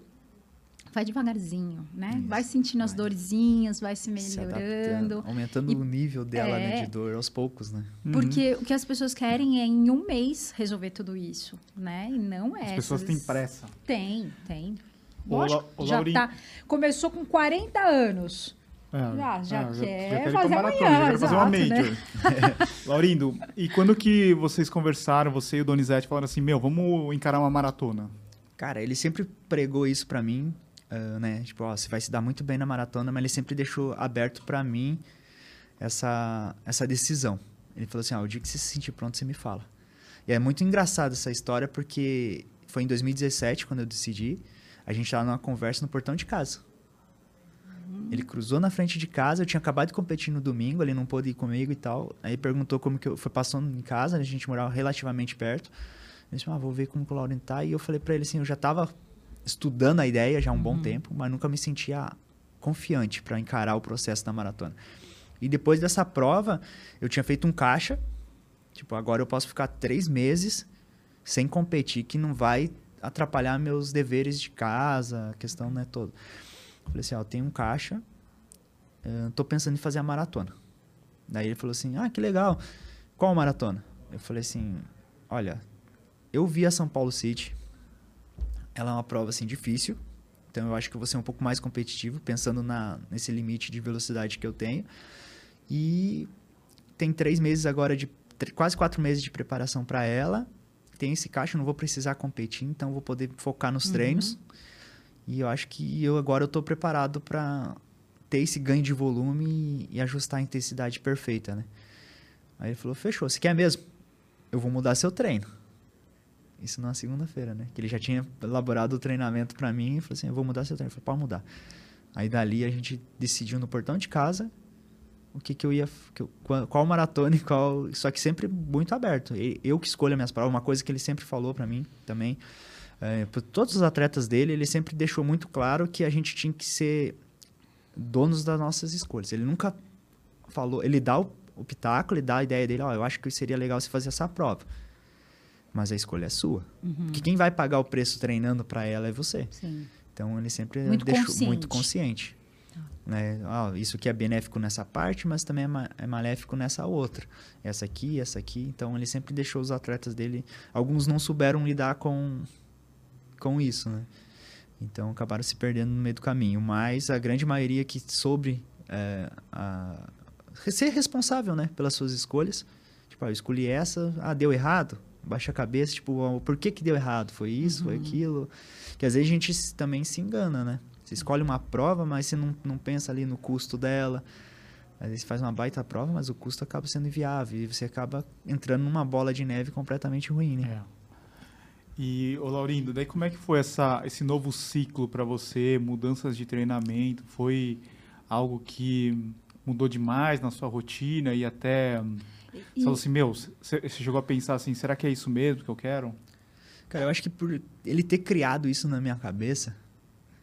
Vai devagarzinho, né? Isso, vai sentindo as dorzinhas, vai se melhorando. Aumentando o nível dela, né, de dor aos poucos, né? Porque o que as pessoas querem é em um mês resolver tudo isso, né? E não é... As pessoas têm pressa. Tem. Lógico, já tá... Começou com 40 anos... Já quer fazer maratona, amanhã, já quer fazer uma major. Né? Laurindo, e quando que vocês conversaram, você e o Donizete falaram assim, vamos encarar uma maratona? Cara, ele sempre pregou isso pra mim, né? Tipo, você vai se dar muito bem na maratona, mas ele sempre deixou aberto pra mim essa decisão. Ele falou assim, o dia que você se sentir pronto, você me fala. E é muito engraçado essa história, porque foi em 2017, quando eu decidi, a gente tava numa conversa no portão de casa. Ele cruzou na frente de casa, eu tinha acabado de competir no domingo, ele não pôde ir comigo e tal. Aí perguntou como que eu... Foi passando em casa, a gente morava relativamente perto. Ele disse, vou ver como que o Laurindo tá. E eu falei pra ele assim, eu já tava estudando a ideia já há um bom tempo, mas nunca me sentia confiante pra encarar o processo da maratona. E depois dessa prova, eu tinha feito um caixa. Tipo, agora eu posso ficar 3 meses sem competir, que não vai atrapalhar meus deveres de casa, a questão, né, toda. Falei assim, tem um caixa, tô pensando em fazer a maratona. Daí ele falou assim, que legal, qual maratona? Eu falei assim, olha, eu vi a São Paulo City, ela é uma prova assim difícil, então eu acho que eu vou ser um pouco mais competitivo, pensando nesse limite de velocidade que eu tenho. E tem 3 meses agora, quase 4 meses de preparação para ela, tem esse caixa, eu não vou precisar competir, então eu vou poder focar nos treinos. E eu acho que agora eu tô preparado para ter esse ganho de volume e ajustar a intensidade perfeita, né? Aí ele falou, fechou, você quer mesmo? Eu vou mudar seu treino. Isso na segunda-feira, né? Que ele já tinha elaborado o treinamento para mim e falou assim, eu vou mudar seu treino. Eu falei, pode mudar. Aí dali a gente decidiu no portão de casa o que eu ia... Qual maratona e qual... Só que sempre muito aberto. Eu que escolho as minhas provas, uma coisa que ele sempre falou para mim também... Para todos os atletas dele, ele sempre deixou muito claro que a gente tinha que ser donos das nossas escolhas. Ele nunca falou, ele dá o pitaco, ele dá a ideia dele, eu acho que seria legal você fazer essa prova. Mas a escolha é sua. Porque quem vai pagar o preço treinando para ela é você. Sim. Então ele sempre muito consciente. Né? Isso que é benéfico nessa parte, mas também é maléfico nessa outra. Essa aqui. Então ele sempre deixou os atletas dele... Alguns não souberam lidar com isso, né? Então acabaram se perdendo no meio do caminho, mas a grande maioria que soube ser responsável, né, pelas suas escolhas, tipo, eu escolhi essa, deu errado, baixa a cabeça, tipo, por que deu errado? Foi isso, foi aquilo, que às vezes a gente também se engana, né? Você escolhe uma prova, mas você não pensa ali no custo dela, às vezes você faz uma baita prova, mas o custo acaba sendo inviável, e você acaba entrando numa bola de neve completamente ruim, né? E, Laurindo, daí como é que foi esse novo ciclo para você, mudanças de treinamento? Foi algo que mudou demais na sua rotina e até... Você falou assim, você chegou a pensar assim, será que é isso mesmo que eu quero? Cara, eu acho que por ele ter criado isso na minha cabeça,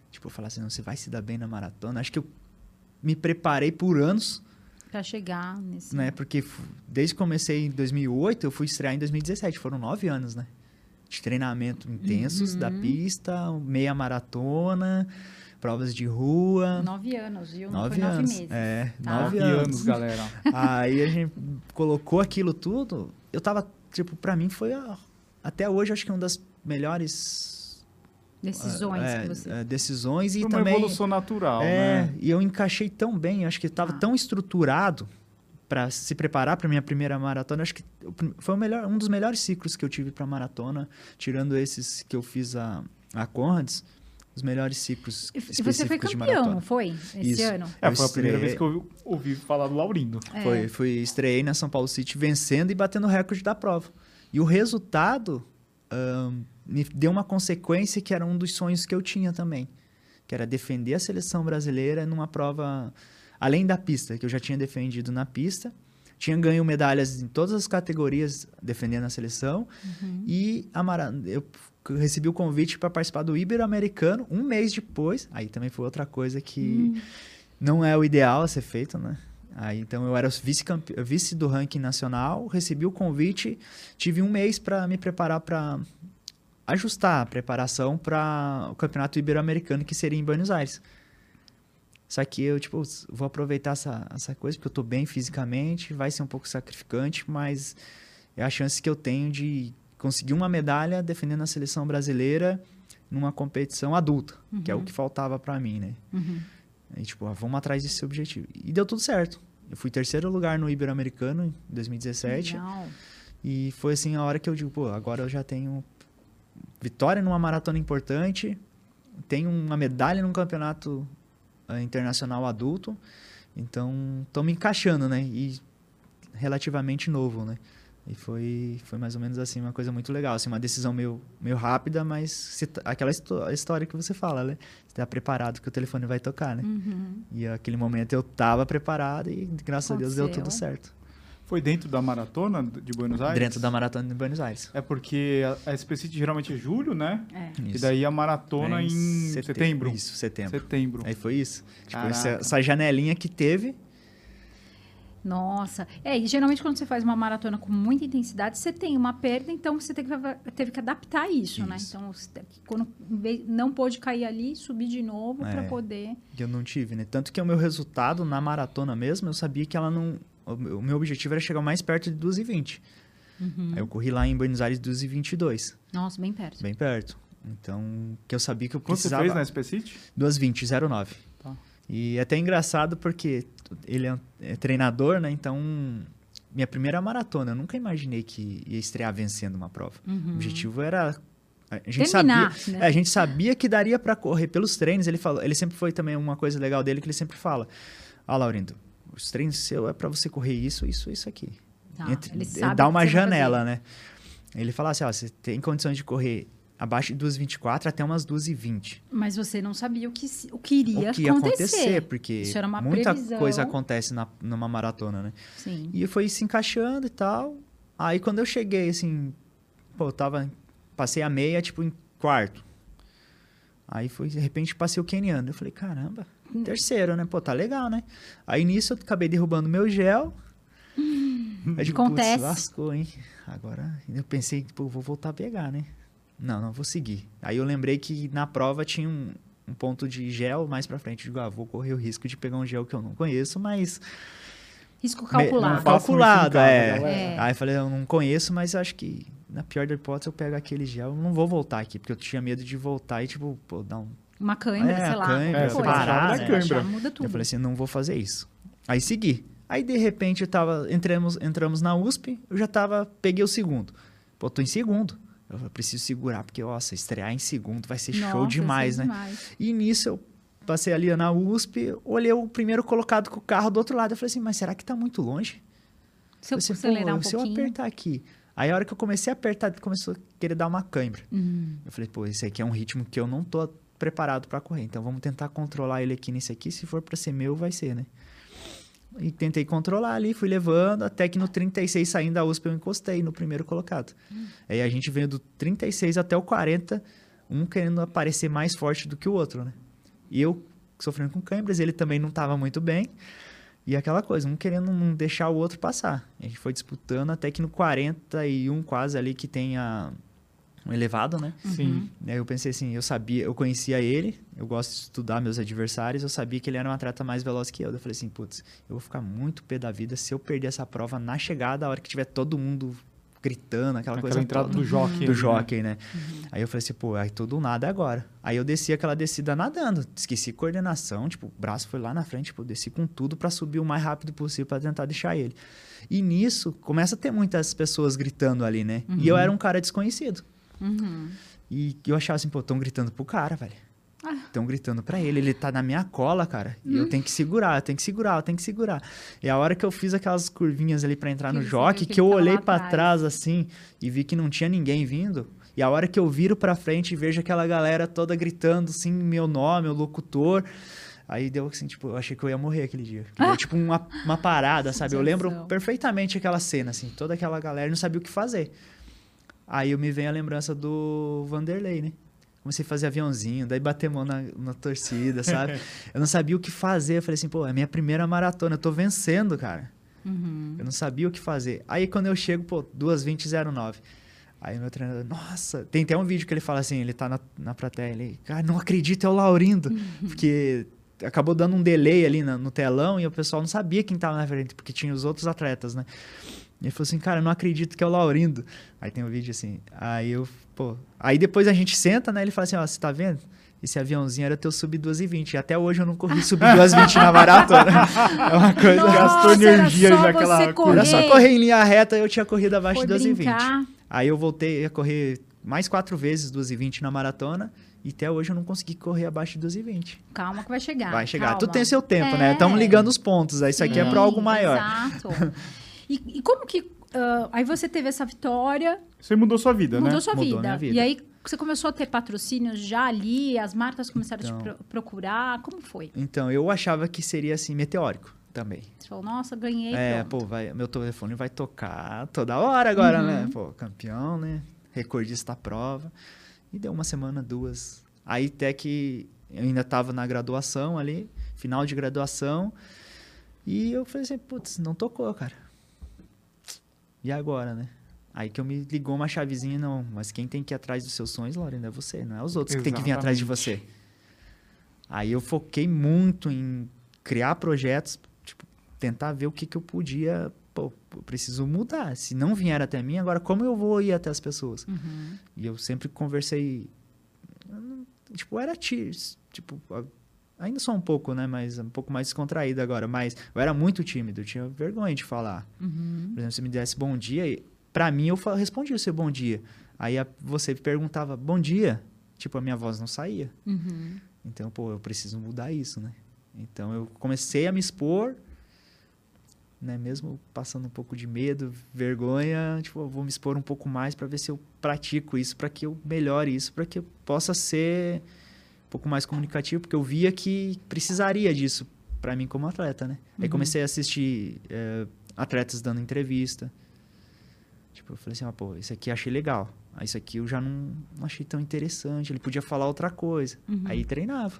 tipo, eu falar assim, não, você vai se dar bem na maratona, acho que eu me preparei por anos para chegar nesse... Né? Porque desde que comecei em 2008, eu fui estrear em 2017. Foram 9 anos, né? De treinamento intensos, uhum, da pista, meia maratona, provas de rua. 9 anos, viu? 9 anos. 9 meses. É, tá? 9 anos, galera. Aí a gente colocou aquilo tudo. Eu tava, tipo, pra mim foi... Até hoje, acho que é uma das melhores... Decisões que você... Decisões e também... Uma evolução natural, né? E eu encaixei tão bem, acho que estava tão estruturado para se preparar para minha primeira maratona. Acho que foi o melhor, um dos melhores ciclos que eu tive para maratona, tirando esses que eu fiz a Comrades, os melhores ciclos específicos de maratona. E você foi campeão, não foi? Esse ano? Foi a primeira vez que eu ouvi falar do Laurindo. Estreiei na São Paulo City vencendo e batendo o recorde da prova. E o resultado... me deu uma consequência que era um dos sonhos que eu tinha também, que era defender a seleção brasileira numa prova, além da pista, que eu já tinha defendido na pista, tinha ganho medalhas em todas as categorias defendendo a seleção, e eu recebi o convite para participar do Ibero-Americano um mês depois. Aí também foi outra coisa que não é o ideal a ser feito, né? Aí, então, eu era vice do ranking nacional, recebi o convite, tive um mês para me preparar para... ajustar a preparação para o Campeonato Ibero-Americano, que seria em Buenos Aires. Só que eu, tipo, vou aproveitar essa coisa, porque eu tô bem fisicamente, vai ser um pouco sacrificante, mas é a chance que eu tenho de conseguir uma medalha defendendo a seleção brasileira numa competição adulta, que é o que faltava para mim, né? Aí, tipo, vamos atrás desse objetivo. E deu tudo certo. Eu fui terceiro lugar no Ibero-Americano em 2017. Legal. E foi assim a hora que eu digo, pô, agora eu já tenho... vitória numa maratona importante, tem uma medalha num campeonato internacional adulto, então tô me encaixando, né? E relativamente novo, né? E foi mais ou menos assim, uma coisa muito legal, assim, uma decisão meio rápida, mas aquela história que você fala, né? Você tá preparado que o telefone vai tocar, né? E naquele momento eu tava preparado e graças a Deus deu tudo certo. Foi dentro da maratona de Buenos Aires? Dentro da maratona de Buenos Aires. É porque a SP City geralmente é julho, né? E daí a maratona em setembro. Isso, setembro. Aí foi isso. Tipo, essa janelinha que teve. Nossa. E geralmente quando você faz uma maratona com muita intensidade, você tem uma perda, então você teve que adaptar isso, né? Então, quando não pôde cair ali, subir de novo para poder... Eu não tive, né? Tanto que o meu resultado na maratona mesmo, eu sabia que ela não... O meu objetivo era chegar mais perto de 2h20. Aí eu corri lá em Buenos Aires 2h22. Nossa, bem perto. Bem perto. Então, que eu sabia que eu precisava... Quanto você fez na SPCity? 2h20, 09. Tá. E é até engraçado porque ele é treinador, né? Então, minha primeira maratona, eu nunca imaginei que ia estrear vencendo uma prova. O objetivo era... A gente sabia, né? A gente sabia que daria para correr pelos treinos. Ele sempre foi também uma coisa legal dele que ele sempre fala. Ó, Laurindo... Os treinos seus é para você correr isso aqui. Tá, ele dá uma janela, né? Ele fala assim, ó, você tem condições de correr abaixo de 2h24 até umas 2h20. Mas você não sabia o que iria acontecer. Porque isso era uma muita previsão. Coisa acontece numa maratona, né? Sim. E foi se encaixando e tal. Aí quando eu cheguei, assim, pô, passei a meia, tipo, em quarto. Aí foi, de repente, passei o queniano. Eu falei, caramba... Terceiro, né? Pô, tá legal, né? Aí, nisso, eu acabei derrubando meu gel. Aí, tipo, acontece. Putz, lascou, hein? Agora, eu pensei, tipo, vou voltar a pegar, né? Não, vou seguir. Aí, eu lembrei que na prova tinha um ponto de gel mais pra frente. Eu digo, vou correr o risco de pegar um gel que eu não conheço, mas... Risco calculado. Calculado, é. Aí, eu falei, eu não conheço, mas acho que, na pior da hipótese, eu pego aquele gel. Eu não vou voltar aqui, porque eu tinha medo de voltar e, tipo, pô, dar um... Uma câimbra, sei lá. Câimbra. Muda tudo. Eu falei assim, não vou fazer isso. Aí segui. Aí, de repente, entramos na USP, eu já peguei o segundo. Pô, tô em segundo. Eu falei, preciso segurar, porque, nossa, estrear em segundo vai ser show demais, né? Demais. E nisso, eu passei ali na USP, olhei o primeiro colocado com o carro do outro lado. Eu falei assim, mas será que tá muito longe? Se eu acelerar um pouquinho. Se eu apertar aqui... Aí, a hora que eu comecei a apertar, começou a querer dar uma câimbra. Eu falei, pô, esse aqui é um ritmo que eu não tô... preparado para correr, então vamos tentar controlar ele aqui nesse aqui, se for para ser meu, vai ser, né? E tentei controlar ali, fui levando, até que no 36 saindo da USP eu encostei no primeiro colocado. Aí a gente veio do 36 até o 40, um querendo aparecer mais forte do que o outro, né? E eu sofrendo com câimbras, ele também não tava muito bem, E aquela coisa, um querendo não deixar o outro passar. A gente foi disputando até que no 41 quase ali que tem um elevado, né? Sim. Aí eu pensei assim, eu conhecia ele, eu gosto de estudar meus adversários, eu sabia que ele era um atleta mais veloz que eu. Eu falei assim, putz, eu vou ficar muito pé da vida se eu perder essa prova na chegada, a hora que tiver todo mundo gritando, aquela coisa entrada do jockey. Do jockey, né? Uhum. Aí eu falei assim, pô, aí tudo nada é agora. Aí eu desci aquela descida nadando, esqueci coordenação, tipo, o braço foi lá na frente, tipo, eu desci com tudo pra subir o mais rápido possível pra tentar deixar ele. E nisso, começa a ter muitas pessoas gritando ali, né? Uhum. E eu era um cara desconhecido. Uhum. E eu achava assim, pô, tão gritando pro cara, velho. Estão gritando pra ele, ele tá na minha cola, cara. E eu tenho que segurar, E a hora que eu fiz aquelas curvinhas ali pra entrar no jockey, que eu olhei pra trás assim e vi que não tinha ninguém vindo. E a hora que eu viro pra frente e vejo aquela galera toda gritando assim, meu nome, o locutor. Aí deu assim, tipo, eu achei que eu ia morrer aquele dia. Deu, tipo, uma parada, sabe? Eu lembro perfeitamente aquela cena, assim, toda aquela galera não sabia o que fazer. Aí me vem a lembrança do Vanderlei, né? Comecei a fazer aviãozinho, daí bater mão na torcida, sabe? Eu não sabia o que fazer. Eu falei assim, pô, é minha primeira maratona, eu tô vencendo, cara. Uhum. Eu não sabia o que fazer. Aí quando eu chego, pô, 2:20:09. Aí meu treinador, nossa... Tem até um vídeo que ele fala assim, ele tá na plateia, ele... Cara, não acredito, é o Laurindo. Uhum. Porque acabou dando um delay ali no telão e o pessoal não sabia quem tava na frente, porque tinha os outros atletas, né? E ele falou assim, cara, eu não acredito que é o Laurindo. Aí tem um vídeo assim, aí eu... Pô, aí depois a gente senta, né? Ele fala assim, ó, você tá vendo? Esse aviãozinho era teu subir 2:20. Até hoje eu não corri subir 2:20 na maratona. É uma coisa... Gastou energia naquela... Era só correr em linha reta, eu tinha corrido abaixo de 2:20. Aí eu voltei a correr mais 4 vezes 2:20 na maratona. E até hoje eu não consegui correr abaixo de 2:20. Calma que vai chegar. Vai chegar. Calma. Tu tem seu tempo, né? Estamos ligando os pontos. Isso aqui é pra algo maior. Exato. E como que... aí você teve essa vitória... Você mudou sua vida, né? Mudou minha vida. E aí você começou a ter patrocínios já ali, as marcas começaram a te procurar, como foi? Então, eu achava que seria assim, meteórico também. Você falou, nossa, ganhei, pronto. Pô, meu telefone vai tocar toda hora agora, né? Pô, campeão, né? Recordista da prova. E deu uma semana, 2. Aí até que eu ainda tava na graduação ali, final de graduação, e eu falei assim, putz, não tocou, cara. E agora, né? Aí que eu me ligou uma chavezinha, não, mas quem tem que ir atrás dos seus sonhos, Laurindo, é você, não é os outros. Exatamente. Que tem que vir atrás de você. Aí eu foquei muito em criar projetos, tipo, tentar ver o que eu podia, pô, eu preciso mudar, se não vier até mim, agora como eu vou ir até as pessoas? Uhum. E eu sempre conversei, tipo, era tipo, ainda só um pouco, né? Mas um pouco mais descontraído agora, mas eu era muito tímido, eu tinha vergonha de falar. Uhum. Por exemplo, se me desse bom dia... Pra mim, eu respondia o seu bom dia. Aí você perguntava, bom dia? Tipo, a minha voz não saía. Uhum. Então, pô, eu preciso mudar isso, né? Então, eu comecei a me expor, né? Mesmo passando um pouco de medo, vergonha, tipo, eu vou me expor um pouco mais pra ver se eu pratico isso, pra que eu melhore isso, pra que eu possa ser um pouco mais comunicativo, porque eu via que precisaria disso pra mim como atleta, né? Uhum. Aí comecei a assistir atletas dando entrevista. Tipo, eu falei assim, pô, isso aqui eu achei legal. Aí isso aqui eu já não achei tão interessante. Ele podia falar outra coisa. Uhum. Aí treinava.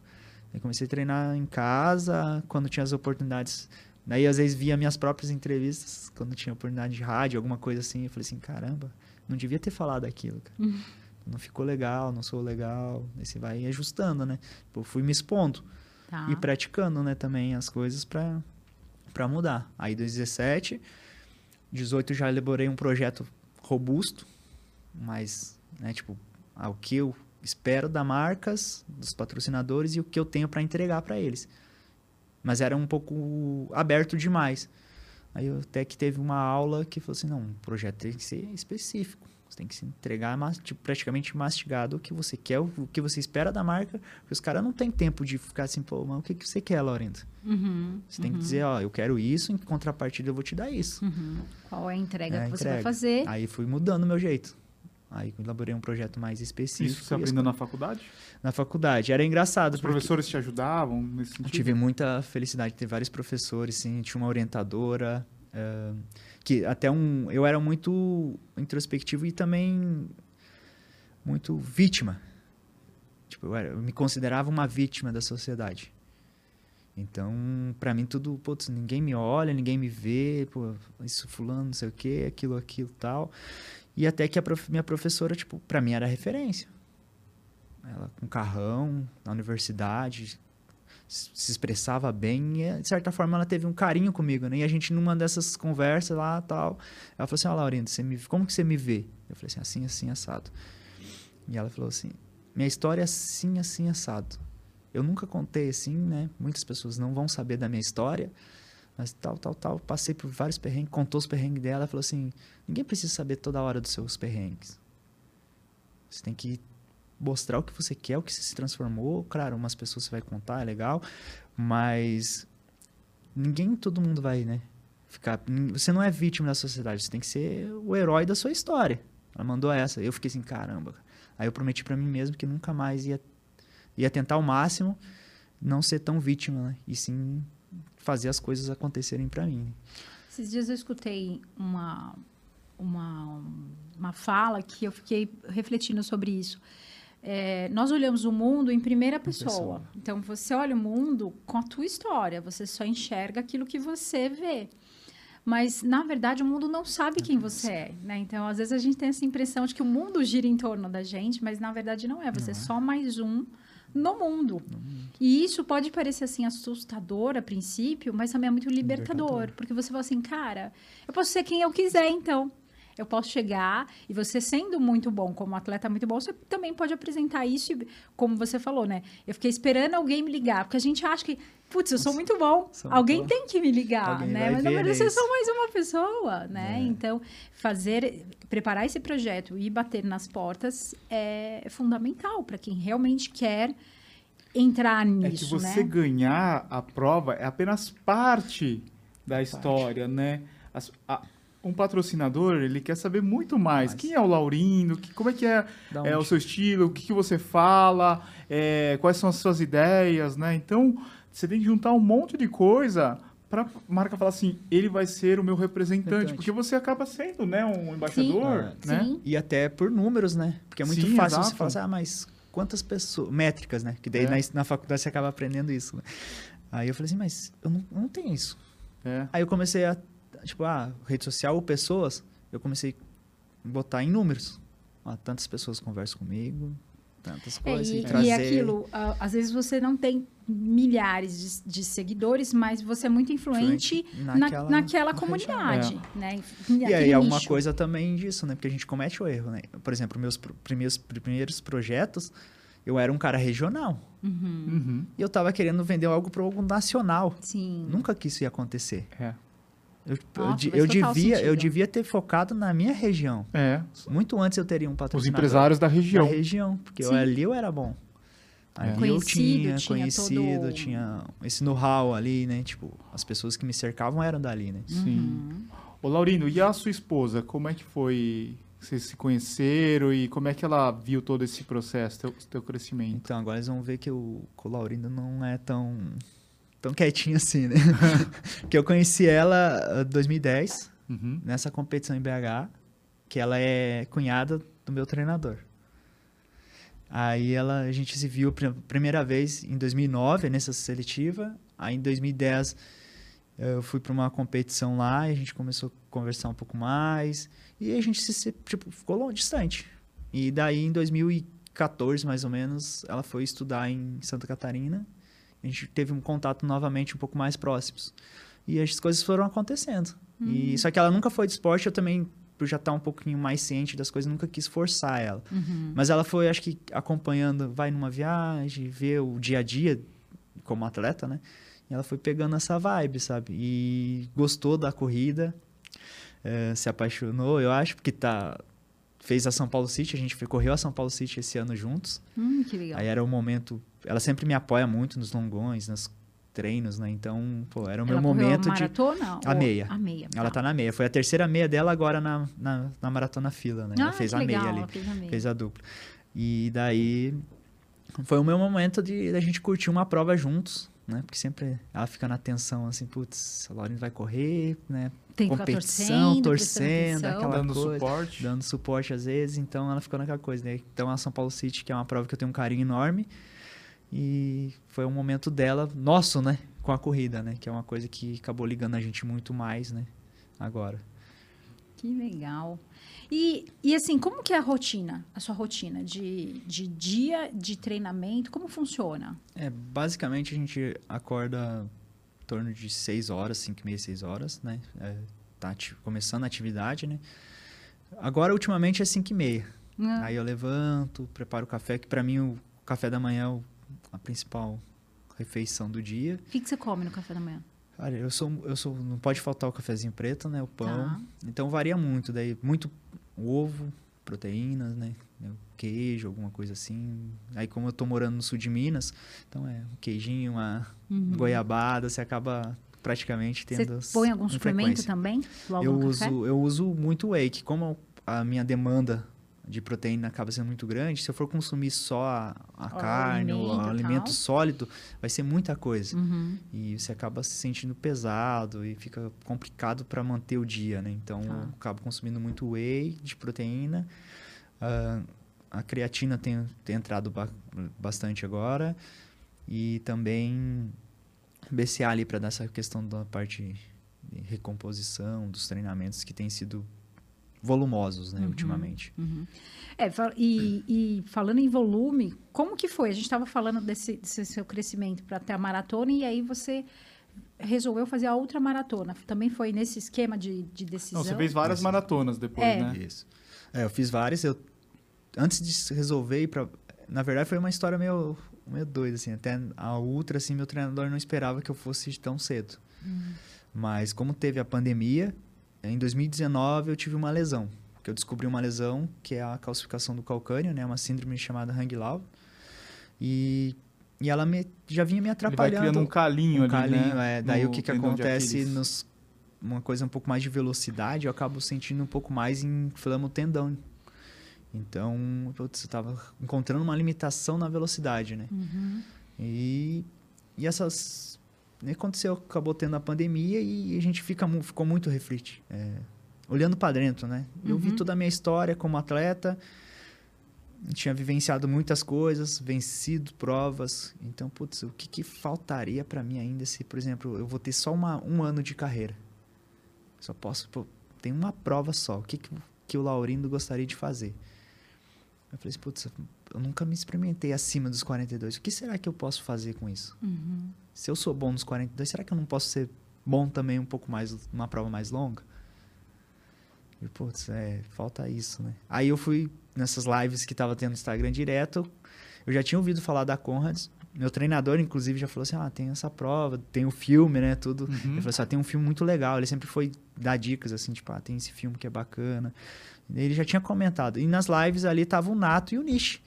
Aí comecei a treinar em casa, quando tinha as oportunidades. Daí, às vezes, via minhas próprias entrevistas, quando tinha oportunidade de rádio, alguma coisa assim. Eu falei assim, caramba, não devia ter falado aquilo, cara. Uhum. Não ficou legal, não sou legal. Aí você vai ajustando, né? Tipo, fui me expondo. Tá. E praticando, né, também as coisas pra mudar. Aí, 2017... 2018 já elaborei um projeto robusto, mas, né, tipo, o que eu espero da marcas, dos patrocinadores e o que eu tenho para entregar para eles. Mas era um pouco aberto demais. Aí eu até que teve uma aula que falou assim, não, o projeto tem que ser específico. Você tem que se entregar tipo, praticamente mastigado o que você quer, o que você espera da marca. Porque os caras não têm tempo de ficar assim, pô, mas o que você quer, Laurindo? Uhum, você tem que dizer, ó, eu quero isso, em contrapartida eu vou te dar isso. Uhum. Qual é a entrega que você vai fazer? Aí fui mudando o meu jeito. Aí elaborei um projeto mais específico. Isso você aprendeu na faculdade? Na faculdade. Era engraçado. Os professores te ajudavam nesse sentido? Eu tive muita felicidade de ter vários professores, sim, tinha uma orientadora... que até eu era muito introspectivo e também muito vítima. Tipo, eu me considerava uma vítima da sociedade. Então, pra mim, tudo, putz, ninguém me olha, ninguém me vê, pô, isso fulano, não sei o quê, aquilo, aquilo, tal. E até que a minha professora, tipo, pra mim era referência. Ela com carrão, na universidade, se expressava bem e, de certa forma, ela teve um carinho comigo, né? E a gente, numa dessas conversas lá, tal, ela falou assim, ó, Laurindo, como que você me vê? Eu falei assim, assim, assim, assado. E ela falou assim, minha história é assim, assim, assado. Eu nunca contei assim, né? Muitas pessoas não vão saber da minha história, mas tal, tal, tal. Passei por vários perrengues, contou os perrengues dela, falou assim, ninguém precisa saber toda hora dos seus perrengues. Você tem que mostrar o que você quer, o que você se transformou. Claro, umas pessoas você vai contar, é legal, mas ninguém, todo mundo vai, né? Ficar, você não é vítima da sociedade, você tem que ser o herói da sua história. Ela mandou essa, eu fiquei assim, caramba. Aí eu prometi pra mim mesmo que nunca mais ia tentar ao máximo não ser tão vítima, né? E sim fazer as coisas acontecerem para mim. Esses dias eu escutei uma fala que eu fiquei refletindo sobre isso. Nós olhamos o mundo em primeira pessoa. Então, você olha o mundo com a tua história. Você só enxerga aquilo que você vê. Mas, na verdade, o mundo não sabe quem você é, né? Então, às vezes, a gente tem essa impressão de que o mundo gira em torno da gente, mas, na verdade, não é. Você é só mais um no mundo. E isso pode parecer, assim, assustador a princípio, mas também é muito libertador. Porque você fala assim, cara, eu posso ser quem eu quiser, então. Eu posso chegar e você sendo muito bom, como atleta muito bom, você também pode apresentar isso, como você falou, né? Eu fiquei esperando alguém me ligar, porque a gente acha que, putz, eu sou muito bom, alguém tem que me ligar, né? Mas na verdade eu sou mais uma pessoa, né? Então, preparar esse projeto e bater nas portas é fundamental para quem realmente quer entrar nisso, né? É que você ganhar a prova é apenas parte da história, né? Um patrocinador, ele quer saber muito mais. Quem é o Laurindo? Como é que é o seu estilo? O que você fala? Quais são as suas ideias, né? Então, você tem que juntar um monte de coisa para a marca falar assim, ele vai ser o meu representante. Porque você acaba sendo, né, um embaixador, sim, né? Sim. E até por números, né? Porque é muito fácil você falar assim, ah, mas quantas pessoas... Métricas, né? Que daí na faculdade você acaba aprendendo isso. Aí eu falei assim, mas eu não tenho isso. Aí eu comecei a tipo, rede social ou pessoas, eu comecei a botar em números. Tantas pessoas conversam comigo, tantas coisas. E aquilo, às vezes você não tem milhares de seguidores, mas você é muito influente naquela comunidade, né? E aí é uma coisa também disso, né? Porque a gente comete o erro, né? Por exemplo, meus primeiros projetos, eu era um cara regional. E eu tava querendo vender algo para algo nacional. Sim. Nunca que isso ia acontecer. Eu devia ter focado na minha região. Muito antes eu teria um patrocinador. Os empresários da região. Da região, porque ali eu era bom. Ali eu tinha conhecido, tinha esse know-how ali, né? Tipo, as pessoas que me cercavam eram dali, né? Sim. Ô, Laurindo, e a sua esposa? Como é que foi? Vocês se conheceram e como é que ela viu todo esse processo, teu crescimento? Então, agora eles vão ver que o Laurindo não é tão quietinha assim, né? Porque eu conheci ela em 2010, nessa competição em BH, que ela é cunhada do meu treinador. Aí a gente se viu a primeira vez em 2009, nessa seletiva. Aí em 2010 eu fui para uma competição lá e a gente começou a conversar um pouco mais. E a gente ficou longe, distante. E daí em 2014, mais ou menos, ela foi estudar em Santa Catarina. A gente teve um contato novamente um pouco mais próximos. E as coisas foram acontecendo. Só que ela nunca foi de esporte, eu também, por já estar um pouquinho mais ciente das coisas, nunca quis forçar ela. Mas ela foi, acho que, acompanhando, vai numa viagem, vê o dia a dia como atleta, né? E ela foi pegando essa vibe, sabe? E gostou da corrida, se apaixonou, eu acho, porque fez a São Paulo City, a gente correu a São Paulo City esse ano juntos. Que legal. Aí era o momento... Ela sempre me apoia muito nos longões, nos treinos, né? Então, pô, era o meu momento de... Ela correu a maratona? A meia. A meia. Ela tá na meia. Foi a terceira meia dela agora na Maratona Fila, né? Ela fez a meia ali. Fez a dupla. E daí, foi o meu momento de a gente curtir uma prova juntos, né? Porque sempre ela fica na tensão, assim, putz, a Laurindo vai correr, né? Tem competição, torcendo, aquela dando coisa, suporte. Dando suporte às vezes, então ela ficou naquela coisa, né? Então a São Paulo City, que é uma prova que eu tenho um carinho enorme, e foi um momento dela, nosso, né? com a corrida, né? Que é uma coisa que acabou ligando a gente muito mais, né? Agora. Que legal. E assim, como que é a rotina? A sua rotina de dia, de treinamento, como funciona? É, basicamente a gente acorda em torno de 6 horas, 5 e meia, 6 horas, né? É, tá começando a atividade, né? Agora, ultimamente, é 5 e meia. Aí eu levanto, preparo o café, que pra mim o café da manhã é a principal refeição do dia. O que que você come no café da manhã? Olha, eu sou, não pode faltar o cafezinho preto, né? O pão. Tá. Então varia muito, daí muito ovo, proteínas, né? Queijo, alguma coisa assim. Aí como eu tô morando no sul de Minas, então é um queijinho, uma goiabada, você acaba praticamente tendo... Você põe algum suplemento também? Logo no café? Eu uso muito whey, que como a minha demanda de proteína acaba sendo muito grande, se eu for consumir só a carne, o alimento sólido, vai ser muita coisa. E você acaba se sentindo pesado e fica complicado para manter o dia, né? Então, eu acabo consumindo muito whey de proteína. A creatina tem entrado bastante agora. E também BCA ali para dar essa questão da parte de recomposição dos treinamentos que tem sido volumosos, né, ultimamente. E falando em volume, como que foi? A gente estava falando desse seu crescimento para até a maratona, e aí você resolveu fazer a outra maratona. Também foi nesse esquema de decisão? Não, você fez várias maratonas depois, né? Isso. É, eu fiz várias. Eu, antes de resolver ir para... Na verdade, foi uma história meio doida, assim. Até a ultra, assim, meu treinador não esperava que eu fosse tão cedo. Mas como teve a pandemia... Em 2019, eu tive uma lesão, que eu descobri uma lesão, que é a calcificação do calcâneo, né? Uma síndrome chamada Hang-Lau. E ela já vinha me atrapalhando. Ele vai criando um calinho ali, né? É. Daí o que acontece, uma coisa um pouco mais de velocidade, eu acabo sentindo um pouco mais, inflama o tendão. Então, putz, eu estava encontrando uma limitação na velocidade, né? E essas... aconteceu, acabou tendo a pandemia e a gente ficou muito olhando para dentro, né? Eu vi toda a minha história como atleta, tinha vivenciado muitas coisas, vencido provas, então, putz, o que faltaria para mim ainda se, por exemplo, eu vou ter só um ano de carreira? Só posso, tem uma prova só, o que o Laurindo gostaria de fazer? Eu falei assim, putz, eu nunca me experimentei acima dos 42, o que será que eu posso fazer com isso? Se eu sou bom nos 42, será que eu não posso ser bom também um pouco mais, numa prova mais longa? E, putz, falta isso, né? Aí eu fui nessas lives que tava tendo no Instagram direto, eu já tinha ouvido falar da Comrades, meu treinador, inclusive, já falou assim, tem essa prova, tem o filme, né, tudo. Ele falou assim, tem um filme muito legal, ele sempre foi dar dicas, assim, tipo, tem esse filme que é bacana. Ele já tinha comentado. E nas lives ali tava o Nato e o Nish,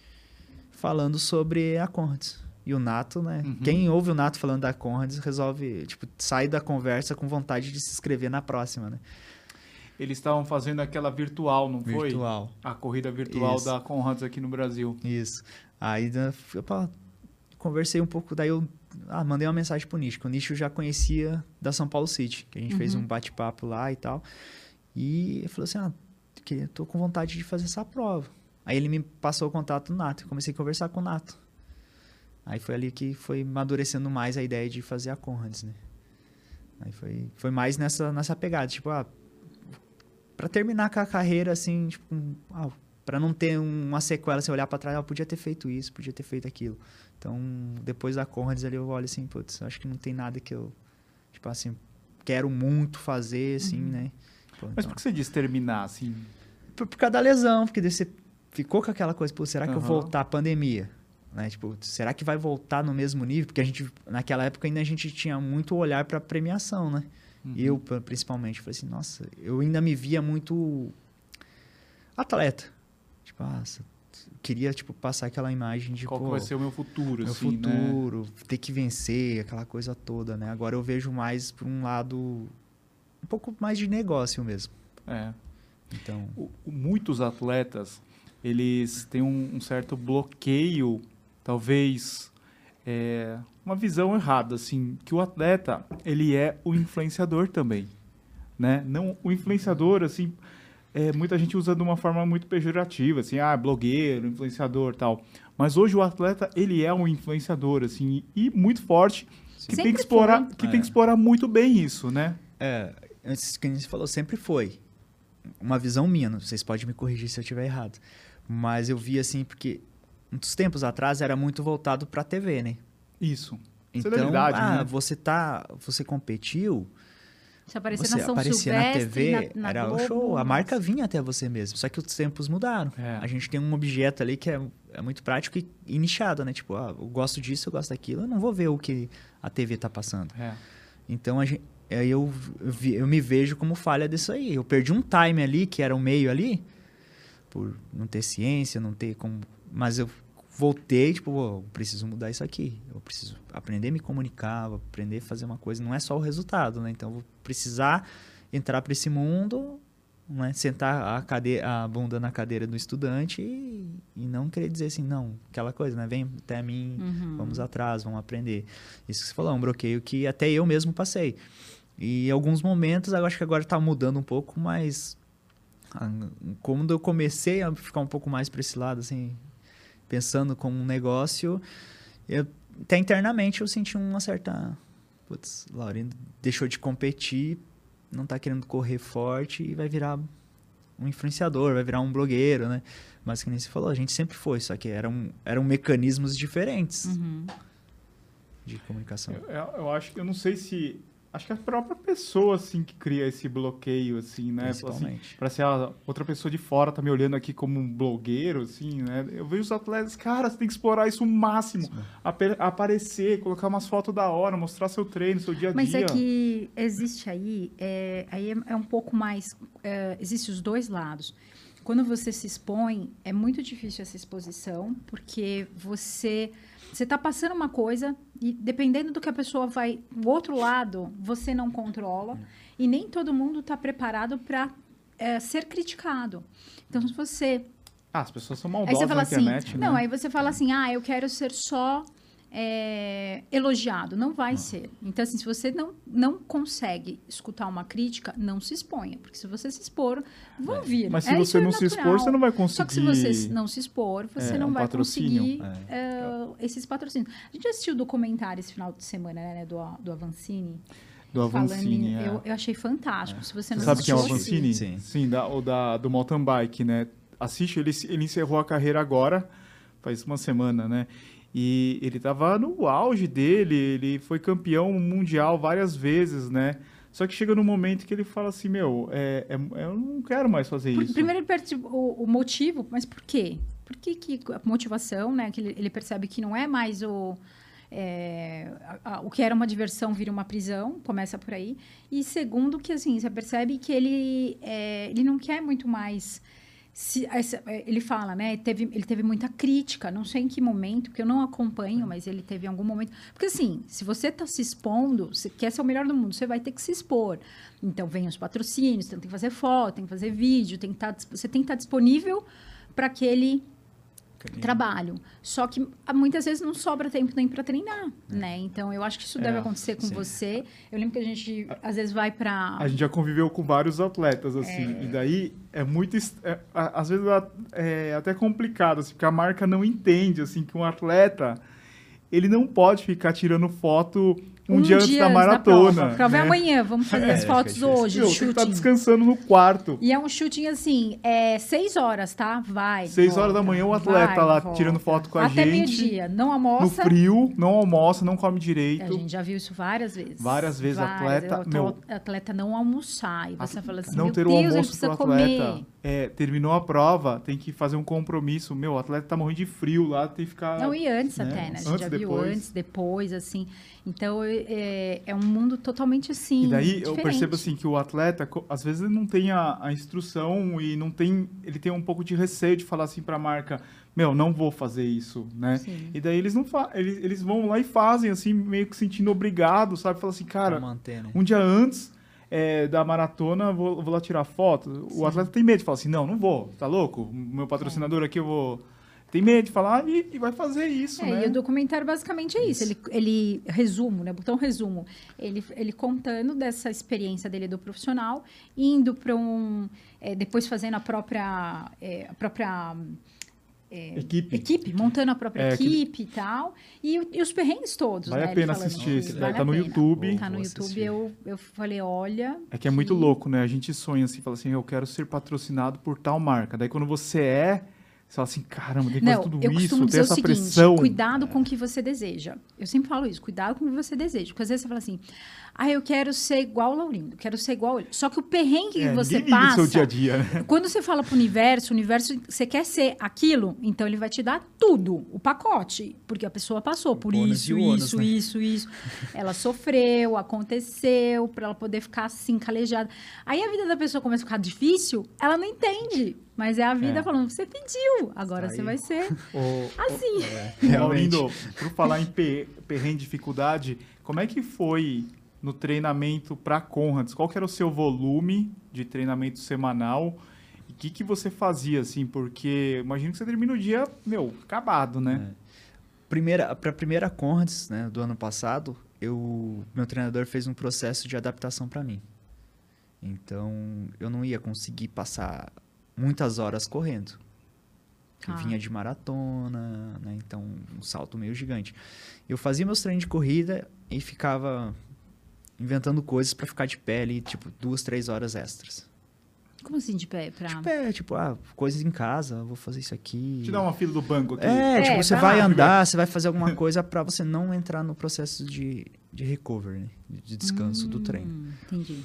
falando sobre a Comrades. E o Nato, né? Quem ouve o Nato falando da Comrades resolve, tipo, sai da conversa com vontade de se inscrever na próxima, né? Eles estavam fazendo aquela virtual, não foi? Virtual. A corrida virtual da Comrades aqui no Brasil. Isso. Aí eu conversei um pouco, daí eu mandei uma mensagem pro Nish, que o Nish eu já conhecia da São Paulo City, que a gente fez um bate-papo lá e tal. E ele falou assim, eu tô com vontade de fazer essa prova. Aí ele me passou o contato do Nato, eu comecei a conversar com o Nato. Aí foi ali que foi amadurecendo mais a ideia de fazer a Comrades, né? Aí foi mais nessa pegada, tipo, pra terminar com a carreira, assim, tipo, pra não ter uma sequela, você olhar pra trás, podia ter feito isso, podia ter feito aquilo. Então, depois da Comrades ali, eu olho assim, putz, acho que não tem nada que eu, tipo assim, quero muito fazer, assim, né? Pô, mas então, por que você diz terminar, assim? Por causa da lesão, porque daí você ficou com aquela coisa, será que eu vou voltar à pandemia? Né? Tipo, será que vai voltar no mesmo nível? Porque a gente, naquela época, ainda a gente tinha muito olhar para premiação, né? Eu, principalmente, falei assim, nossa, eu ainda me via muito atleta. Tipo, queria, tipo, passar aquela imagem de, qual vai ser o meu futuro, assim, né? Meu futuro, ter que vencer, aquela coisa toda, né? Agora eu vejo mais por um lado, um pouco mais de negócio mesmo. É. Então... Muitos atletas, eles têm um certo bloqueio, talvez uma visão errada, assim, que o atleta, ele é o influenciador também, né? Não, o influenciador, assim, muita gente usa de uma forma muito pejorativa, assim, blogueiro, influenciador, tal. Mas hoje o atleta, ele é um influenciador, assim, e muito forte, Que tem que explorar, tem que explorar muito bem isso, né? É, antes que a gente falou, sempre foi. Uma visão minha, vocês podem me corrigir se eu estiver errado. Mas eu vi assim, porque uns tempos atrás era muito voltado para a TV, né? Isso. Então, celebridade, né? Você competiu... Você aparecia na São Silvestre, na TV, era o show. A marca vinha até você mesmo, só que os tempos mudaram. É. A gente tem um objeto ali que é muito prático e nichado, né? Tipo, eu gosto disso, eu gosto daquilo, eu não vou ver o que a TV tá passando. É. Então, eu me vejo como falha disso aí. Eu perdi um time ali, que era um meio ali, por não ter ciência, não ter como... Mas eu voltei, tipo, eu preciso mudar isso aqui. Eu preciso aprender a me comunicar, aprender a fazer uma coisa. Não é só o resultado, né? Então, eu vou precisar entrar para esse mundo, né? Sentar a bunda na cadeira do estudante e não querer dizer assim, não, aquela coisa, né? Vem até mim, vamos atrás, vamos aprender. Isso que você falou, é um bloqueio que até eu mesmo passei. E em alguns momentos, eu acho que agora está mudando um pouco, mas quando eu comecei a ficar um pouco mais para esse lado, assim... Pensando como um negócio, até internamente eu senti uma certa... Putz, Laurindo deixou de competir, não tá querendo correr forte e vai virar um influenciador, vai virar um blogueiro, né? Mas que nem você falou, a gente sempre foi, só que eram mecanismos diferentes de comunicação. Eu acho que, eu não sei se... Acho que é a própria pessoa, assim, que cria esse bloqueio, assim, né? Principalmente. Assim, parece a outra pessoa de fora tá me olhando aqui como um blogueiro, assim, né? Eu vejo os atletas, cara, você tem que explorar isso o máximo. Aparecer, colocar umas fotos da hora, mostrar seu treino, seu dia a dia. Mas é que existe aí é um pouco mais... Existem os dois lados. Quando você se expõe, é muito difícil essa exposição, porque você está passando uma coisa e dependendo do que a pessoa vai... O outro lado, você não controla e nem todo mundo está preparado para ser criticado. Então, se você... as pessoas são maldosas na internet, assim, né? Não, aí você fala assim, eu quero ser só elogiado. Não vai ser. Então, assim, se você não consegue escutar uma crítica, não se exponha. Porque se você se expor, vão vir. Mas se você não se expor, você não vai conseguir... Só que se você não se expor, você não vai conseguir esses patrocínios. A gente assistiu o documentário esse final de semana, né? Do Avancini. Do Avancini, eu achei fantástico. Se você não sabe quem é o Avancini? Sim, sim, do mountain bike, né? Assiste, ele encerrou a carreira agora, faz uma semana, né? E ele estava no auge dele, ele foi campeão mundial várias vezes, né? Só que chega num momento que ele fala assim, eu não quero mais fazer isso. Primeiro ele perde o motivo, mas por quê? Por que a motivação, né? Que ele percebe que não é mais o que era uma diversão vira uma prisão, começa por aí. E segundo que, assim, você percebe que ele não quer muito mais... ele fala, né? Ele teve muita crítica, não sei em que momento, porque eu não acompanho, mas ele teve em algum momento. Porque, assim, se você está se expondo, você quer ser o melhor do mundo, você vai ter que se expor. Então, vem os patrocínios, então tem que fazer foto, tem que fazer vídeo, você tem que estar disponível para aquele trabalho. Só que muitas vezes não sobra tempo nem para treinar, né? Então, eu acho que isso deve acontecer com você. Eu lembro que a gente, às vezes, vai para... A gente já conviveu com vários atletas, assim, e daí... É muito... às vezes é até complicado, assim, porque a marca não entende, assim, que um atleta, ele não pode ficar tirando foto um dia antes da maratona. A prova é amanhã, vamos fazer as fotos hoje, o shooting. Você tá descansando no quarto. E é um shooting, assim, 6 horas, tá? Vai, 6 horas da manhã, o atleta tirando foto com a gente. Até meio-dia, não almoça. No frio, não almoça, não come direito. A gente já viu isso várias vezes. Várias vezes, atleta não almoçar. E você fala assim, não ter o almoço pro atleta. Terminou a prova, tem que fazer um compromisso. O atleta tá morrendo de frio lá, tem que ficar... Não, e antes até, né? A gente já viu antes, depois, assim... Então, é um mundo totalmente, assim, e daí, diferente. Eu percebo, assim, que o atleta, às vezes, ele não tem a instrução e não tem... Ele tem um pouco de receio de falar, assim, pra marca, não vou fazer isso, né? Sim. E daí, eles vão lá e fazem, assim, meio que sentindo obrigado, sabe? Fala assim, cara, um dia antes da maratona, vou lá tirar foto. Sim. O atleta tem medo de falar assim, não vou, tá louco? Meu patrocinador aqui, eu vou... Tem medo de falar e vai fazer isso, né? E o documentário basicamente é isso. Ele resumo, né? Botão resumo. Ele contando dessa experiência dele do profissional, indo para depois fazendo a própria equipe, montando a própria equipe e tal. E os perrengues todos. Vale a pena assistir, tá no YouTube. Tá no YouTube, eu falei, olha... É que é muito louco, né? A gente sonha assim, fala assim, eu quero ser patrocinado por tal marca. Daí quando você é... Você fala assim, caramba, tem quase tudo isso, tem essa pressão. Cuidado com o que você deseja. Eu sempre falo isso, cuidado com o que você deseja. Porque às vezes você fala assim, ah, eu quero ser igual o Laurindo, quero ser igual ele. Só que o perrengue que você passa... no seu dia a dia, né? Quando você fala pro universo, o universo, você quer ser aquilo, então ele vai te dar tudo, o pacote. Porque a pessoa passou por isso, isso, isso. Ela sofreu, aconteceu, para ela poder ficar assim, calejada. Aí a vida da pessoa começa a ficar difícil, ela não entende. Mas é a vida falando, você pediu, agora você vai ser assim. Laurindo, por falar em perrengue e dificuldade, como é que foi no treinamento para Comrades? Qual que era o seu volume de treinamento semanal? E o que você fazia, assim? Porque imagino que você termina o dia, meu, acabado, né? Para a primeira Comrades, né, do ano passado, meu treinador fez um processo de adaptação para mim. Então, eu não ia conseguir passar... muitas horas correndo. Eu vinha de maratona, né? Então, um salto meio gigante. Eu fazia meus treinos de corrida e ficava inventando coisas para ficar de pé ali, tipo, 2, 3 horas extras. Como assim, de pé? De pé, tipo, coisas em casa, vou fazer isso aqui. Te dá uma fila do banco aqui. Tipo, você vai andar, você vai fazer alguma coisa para você não entrar no processo de recovery, né? De descanso do treino. Entendi.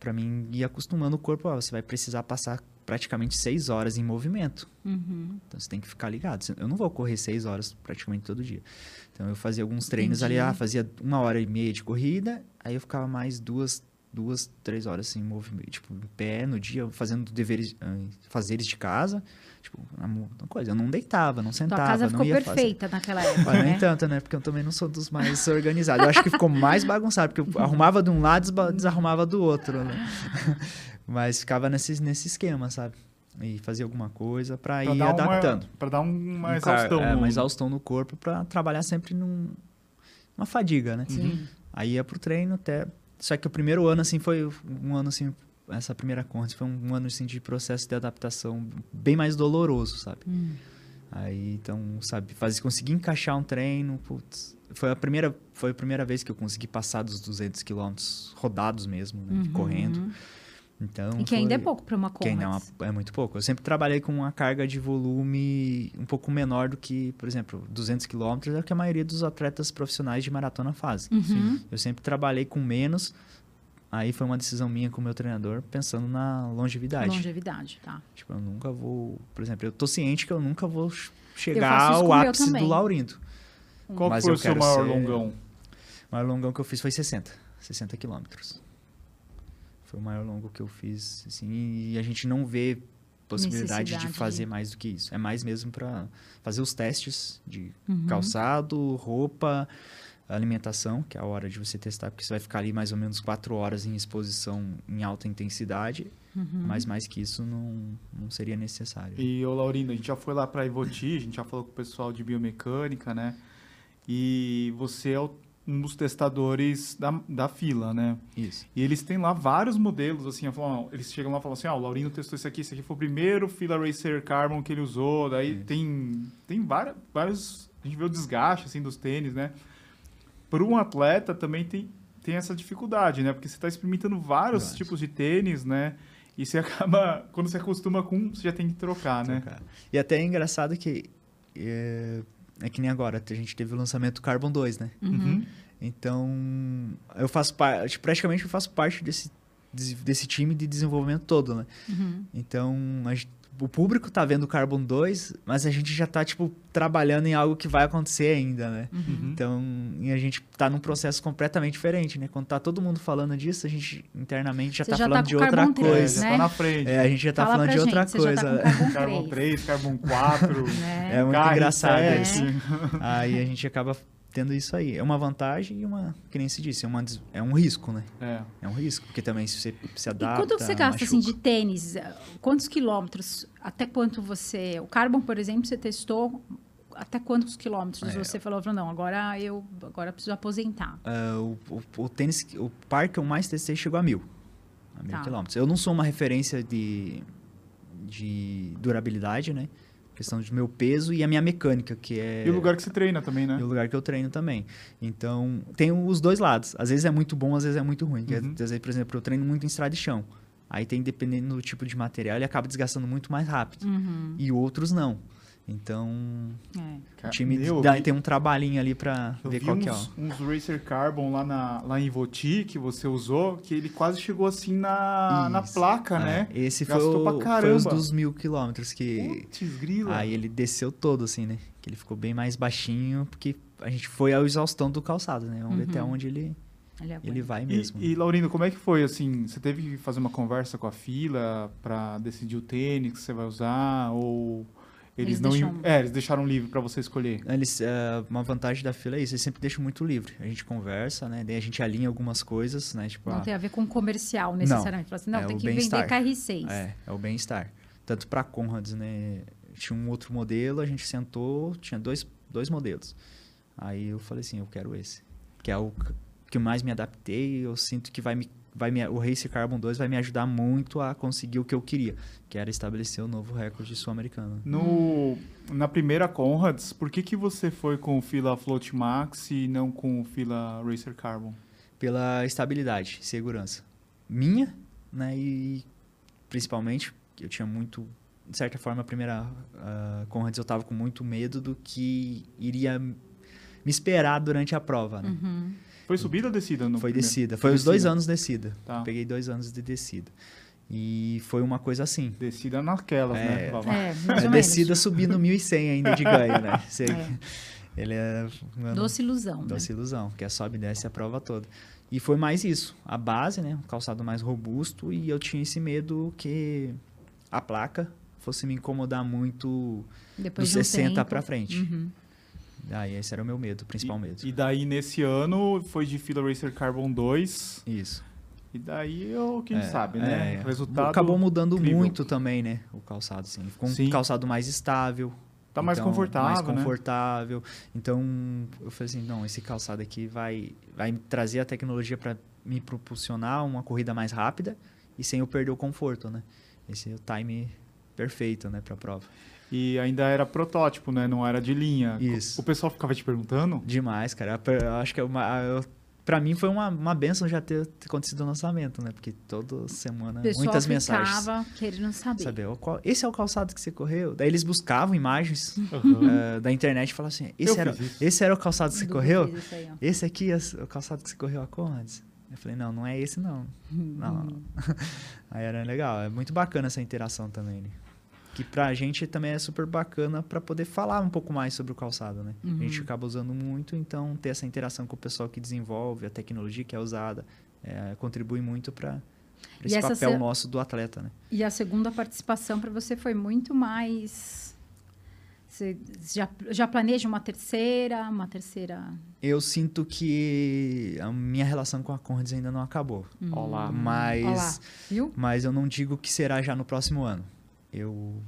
Pra mim, ir acostumando o corpo, você vai precisar passar praticamente 6 horas em movimento. Uhum. Então, você tem que ficar ligado. Eu não vou correr 6 horas praticamente todo dia. Então, eu fazia alguns treinos ali, fazia 1h30 de corrida, aí eu ficava mais 2, 3 horas assim, em movimento, tipo, em pé no dia, fazendo fazeres de casa, tipo, uma coisa, eu não deitava, não sentava, não ia fazer. Tua casa ficou perfeita naquela época, né? Nem tanto, né? Porque eu também não sou dos mais organizados. Eu acho que ficou mais bagunçado, porque eu arrumava de um lado e desarrumava do outro, né? Mas ficava nesse esquema, sabe? E fazia alguma coisa para ir adaptando. Para dar uma exaustão. Uma exaustão no corpo, para trabalhar sempre numa fadiga, né? Sim. Aí ia pro treino até... Só que o primeiro ano, assim, foi um ano, assim, essa primeira corrida foi um ano, assim, de processo de adaptação bem mais doloroso, sabe? Aí, então, sabe, consegui encaixar um treino, putz, foi a primeira vez que eu consegui passar dos 200 quilômetros rodados mesmo, né, correndo. Então, e que ainda é pouco para uma corrida. É muito pouco. Eu sempre trabalhei com uma carga de volume um pouco menor do que, por exemplo, 200 quilômetros é o que a maioria dos atletas profissionais de maratona fazem. Uhum. Eu sempre trabalhei com menos. Aí foi uma decisão minha com o meu treinador, pensando na longevidade. Longevidade, tá. Tipo, eu nunca vou... Por exemplo, eu tô ciente que eu nunca vou chegar ao ápice do Laurindo. Qual foi o seu maior longão? O maior longão que eu fiz foi 60 quilômetros. Foi o maior longo que eu fiz, assim, e a gente não vê possibilidade de fazer mais do que isso. É mais mesmo para fazer os testes de calçado, roupa, alimentação, que é a hora de você testar, porque você vai ficar ali mais ou menos 4 horas em exposição em alta intensidade, mas mais que isso não seria necessário. E, ô Laurindo, a gente já foi lá para Ivoti, a gente já falou com o pessoal de biomecânica, né? E você é um dos testadores da fila, né? Isso. E eles têm lá vários modelos, assim, eles chegam lá e falam assim, o Laurindo testou esse aqui foi o primeiro Fila Racer Carbon que ele usou, daí tem vários... A gente vê o desgaste, assim, dos tênis, né? Para um atleta também tem essa dificuldade, né? Porque você está experimentando vários tipos de tênis, né? E você acaba... Quando você acostuma com um, você já tem que trocar, né? E até é engraçado que... É que nem agora, a gente teve o lançamento do Carbon 2, né? Então, eu faço parte, praticamente eu faço parte desse time de desenvolvimento todo, né? Então, o público tá vendo o Carbon 2, mas a gente já tá, tipo, trabalhando em algo que vai acontecer ainda, né? Então, e a gente tá num processo completamente diferente, né? Quando tá todo mundo falando disso, a gente internamente já tá falando de outra coisa. Já tá na frente. A gente já tá falando de outra coisa. Carbon 3, Carbon 4. É muito engraçado isso. Aí a gente acaba tendo isso aí. É uma vantagem e uma, que nem se disse, é um risco, né? É um risco, porque também se você se adapta... E quanto você gasta, assim, de tênis? Quantos quilômetros? Até quanto você... O Carbon, por exemplo, você testou até quantos quilômetros? Você falou, não, agora eu preciso aposentar. O tênis, o par que eu mais testei chegou a 1.000. A 1.000 quilômetros. Eu não sou uma referência de durabilidade, né? questão de meu peso e a minha mecânica, que é... E o lugar que você treina também, né? E o lugar que eu treino também. Então, tem os dois lados. Às vezes é muito bom, às vezes é muito ruim. Uhum. Às vezes, por exemplo, eu treino muito em estrada e chão. Aí tem, dependendo do tipo de material, ele acaba desgastando muito mais rápido. Uhum. E outros não. Então, o time tem um trabalhinho ali pra ver qual que é. Uns Racer Carbon lá em Ivoti, que você usou, que ele quase chegou assim na placa, né? Esse foi os dos 1000 quilômetros que... Putz, grila. Aí ele desceu todo, assim, né? Que ele ficou bem mais baixinho, porque a gente foi ao exaustão do calçado, né? Vamos ver até onde ele vai mesmo. E, Laurindo, como é que foi, assim, você teve que fazer uma conversa com a Fila pra decidir o tênis que você vai usar, ou... Eles deixaram livre para você escolher. Uma vantagem da Fila é isso, eles sempre deixam muito livre. A gente conversa, né? Daí a gente alinha algumas coisas, né? Tipo, não tem a ver com comercial, necessariamente. Não, assim, não tem que vender KR6. É o bem-estar. Tanto para Comrades, né? Tinha um outro modelo, a gente sentou, tinha dois modelos. Aí eu falei assim, eu quero esse. Que é o que mais me adaptei, eu sinto que o Racer Carbon 2 vai me ajudar muito a conseguir o que eu queria, que era estabelecer o novo recorde sul-americano. Na primeira Comrades, por que você foi com o Fila Float Max e não com o Fila Racer Carbon? Pela estabilidade, segurança minha, né? E principalmente, eu tinha muito... De certa forma, a primeira Comrades eu estava com muito medo do que iria me esperar durante a prova, né? Uhum. Foi subida ou descida? Foi descida. Foi os 2 anos descida. Tá. Peguei 2 anos de descida. E foi uma coisa assim. Descida naquelas, né? Descida subindo 1.100 ainda de ganho, né? Ele é... Mano, doce ilusão. Doce ilusão. Que é sobe e desce a prova toda. E foi mais isso. A base, né? Um calçado mais robusto. E eu tinha esse medo que a placa fosse me incomodar muito depois dos 60 para frente. Uhum. Esse era o meu medo, o principal medo. E daí, nesse ano, foi de Fila Racer Carbon 2. Isso. E daí, quem sabe, né? O resultado acabou mudando muito também, né? O calçado, assim. Ficou um calçado mais estável. Tá mais confortável, mais confortável, né? Então, eu falei assim, não, esse calçado aqui vai trazer a tecnologia para me propulsionar uma corrida mais rápida e sem eu perder o conforto, né? Esse é o time perfeito, né, pra prova. E ainda era protótipo, né? Não era de linha. Isso. O pessoal ficava te perguntando? Demais, cara. Eu acho que pra mim foi uma benção já ter acontecido o lançamento, né? Porque toda semana muitas mensagens. O pessoal ficava querendo saber. Esse é o calçado que você correu? Daí eles buscavam imagens da internet e falavam assim, esse era o calçado que você correu? Esse aqui é o calçado que você correu a Comrades? Eu falei, não é esse não. Não. Aí era legal. É muito bacana essa interação também, né? Que pra gente também é super bacana pra poder falar um pouco mais sobre o calçado, né? Uhum. A gente acaba usando muito, então ter essa interação com o pessoal que desenvolve, a tecnologia que é usada, contribui muito pra esse papel nosso do atleta, né? E a segunda participação pra você foi muito mais... Você já planeja uma terceira? Eu sinto que a minha relação com a Comrades ainda não acabou. Olá. Mas eu não digo que será já no próximo ano. Eu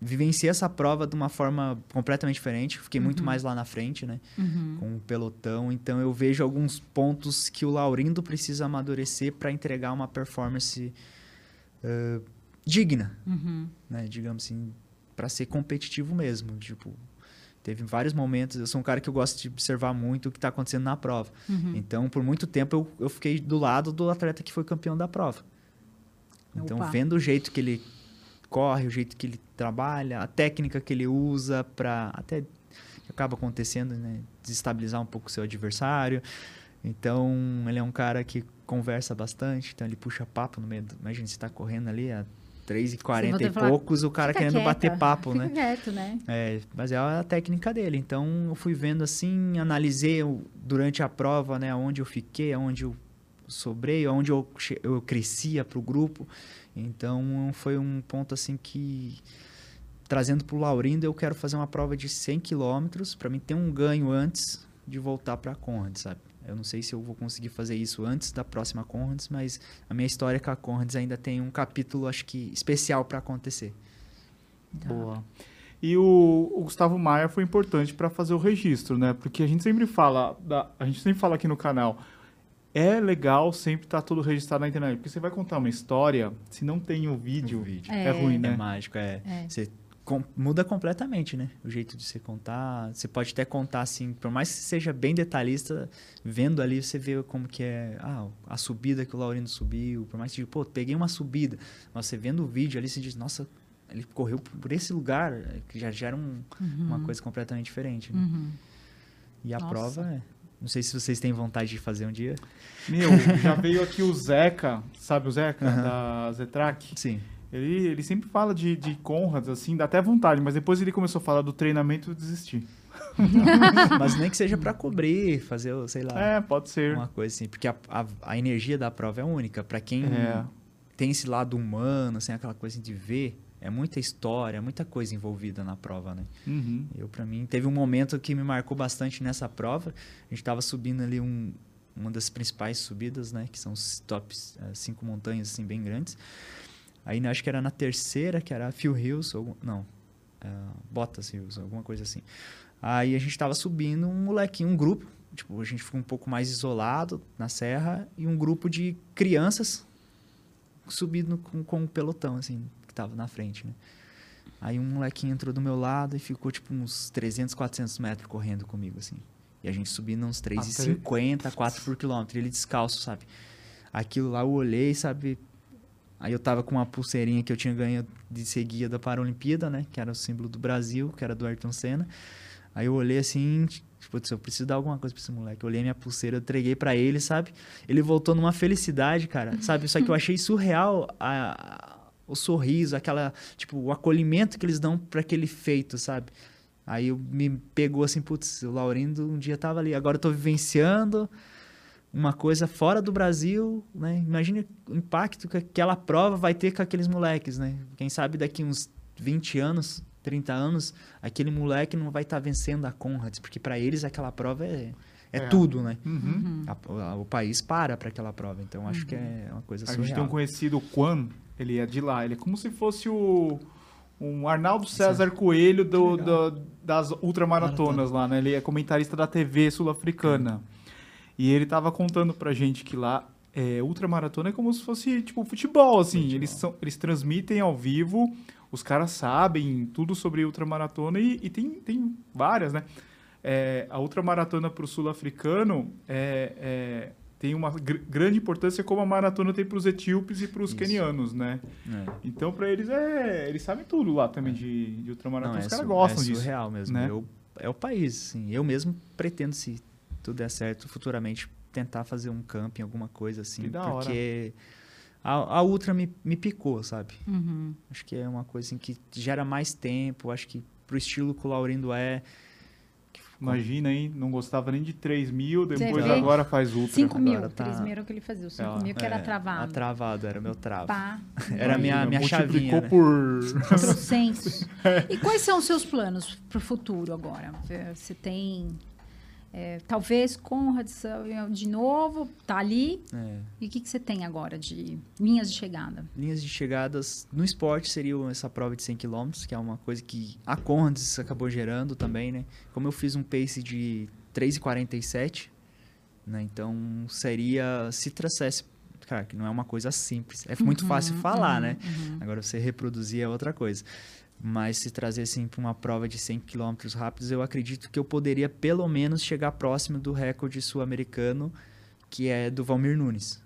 vivenciei essa prova de uma forma completamente diferente. Fiquei muito mais lá na frente, né? Uhum. Com o pelotão. Então, eu vejo alguns pontos que o Laurindo precisa amadurecer para entregar uma performance digna, né? Digamos assim, para ser competitivo mesmo. Tipo, teve vários momentos... Eu sou um cara que eu gosto de observar muito o que está acontecendo na prova. Uhum. Então, por muito tempo, eu fiquei do lado do atleta que foi campeão da prova. Então, vendo o jeito que ele... corre, o jeito que ele trabalha, a técnica que ele usa para até acaba acontecendo, né, desestabilizar um pouco o seu adversário. Então, ele é um cara que conversa bastante, então ele puxa papo no meio. Imagina, você tá correndo ali a 3:40 e poucos, o cara querendo bater papo, né? Quieto, né? Mas é a técnica dele. Então, eu fui vendo assim, analisei durante a prova, né, onde eu fiquei, onde eu sobrei, onde eu crescia pro grupo. Então, foi um ponto assim que, trazendo para o Laurindo, eu quero fazer uma prova de 100 km para mim ter um ganho antes de voltar para a Comrades, sabe? Eu não sei se eu vou conseguir fazer isso antes da próxima Comrades, mas a minha história com a Comrades ainda tem um capítulo, acho que, especial para acontecer. Boa. E o Gustavo Maia foi importante para fazer o registro, né? Porque a gente sempre fala aqui no canal... É legal sempre estar tudo registrado na internet, porque você vai contar uma história, se não tem o vídeo, é ruim, né? É mágico, é. Você muda completamente, né? O jeito de você contar. Você pode até contar assim, por mais que seja bem detalhista, vendo ali você vê como que é a subida que o Laurindo subiu, por mais que, pô, peguei uma subida, mas você vendo o vídeo ali, você diz, nossa, ele correu por esse lugar, que já gera uma coisa completamente diferente, né? E a prova é... Não sei se vocês têm vontade de fazer um dia. Meu, já veio aqui o Zeca, sabe o Zeca, da Zetrac? Sim. Ele sempre fala de Comrades, assim, dá até vontade, mas depois ele começou a falar do treinamento e eu desisti. Mas nem que seja para cobrir, fazer, sei lá. É, pode ser. Uma coisa assim, porque a energia da prova é única. Para quem tem esse lado humano, assim, aquela coisa de ver, é muita história, muita coisa envolvida na prova, né? Eu, para mim, teve um momento que me marcou bastante nessa prova. A gente tava subindo ali uma das principais subidas, né? Que são os tops, 5 montanhas, assim, bem grandes. Aí acho que era na terceira, que era Phil Hills, ou, não, Bottas Hills, alguma coisa assim. Aí a gente tava subindo um molequinho, um grupo, tipo, a gente ficou um pouco mais isolado na serra, e um grupo de crianças subindo com um pelotão, assim, que tava na frente, né? Aí um molequinho entrou do meu lado e ficou, tipo, uns 300, 400 metros correndo comigo, assim. E a gente subindo uns 3,50, 4 por quilômetro, ele descalço, sabe? Aquilo lá eu olhei, sabe... Aí eu tava com uma pulseirinha que eu tinha ganho de ser guia da Paralimpíada, né? Que era o símbolo do Brasil, que era do Ayrton Senna. Aí eu olhei assim, tipo, eu preciso dar alguma coisa pra esse moleque. Eu olhei minha pulseira, eu entreguei pra ele, sabe? Ele voltou numa felicidade, cara, sabe? Só que eu achei surreal o sorriso, aquela, tipo, o acolhimento que eles dão pra aquele feito, sabe? Aí me pegou assim, putz, o Laurindo um dia tava ali, agora eu tô vivenciando... uma coisa fora do Brasil, né? Imagina o impacto que aquela prova vai ter com aqueles moleques, né? Quem sabe daqui uns 20 anos, 30 anos, aquele moleque não vai estar vencendo a Comrades, porque para eles aquela prova é tudo, né? O país para aquela prova, então acho que é uma coisa surreal. A gente tem um conhecido, o Quan, ele é de lá, ele é como se fosse um Arnaldo César Coelho das ultramaratonas lá, né? Ele é comentarista da TV sul-africana. E ele tava contando pra gente que lá, ultramaratona é como se fosse, tipo, futebol, assim. Futebol. Eles transmitem ao vivo, os caras sabem tudo sobre ultramaratona e tem várias, né? A ultramaratona pro sul-africano tem uma grande importância, como a maratona tem pros etíopes e pros kenianos, né? É. Então, pra eles, eles sabem tudo lá também de ultramaratona. Os caras gostam disso. É surreal mesmo, né? É o país, assim. Eu mesmo pretendo se... tudo der certo, futuramente tentar fazer um camping, alguma coisa assim, porque a ultra me picou, sabe? Acho que é uma coisa assim, que gera mais tempo, acho que pro estilo que o Laurindo Imagina, hein? Não gostava nem de 3 mil, depois agora faz ultra. 5 mil, agora tá... 3 mil era o que ele fazia, o 5 mil que era travado. Era o meu travo. Pá. Era a minha chavinha, né? Por... 400. E quais são os seus planos pro futuro agora? Você tem... talvez Comrades de novo, tá ali. E o que você tem agora de linhas de chegada? Linhas de chegadas no esporte seria essa prova de 100 km, que é uma coisa que a Comrades acabou gerando também, né? Como eu fiz um pace de 3,47, né? Então seria, se trouxesse, cara, que não é uma coisa simples, é muito fácil falar, né? Agora você reproduzir é outra coisa. Mas se trazer assim para uma prova de 100 km rápidos, eu acredito que eu poderia pelo menos chegar próximo do recorde sul-americano, que é do Valmir Nunes.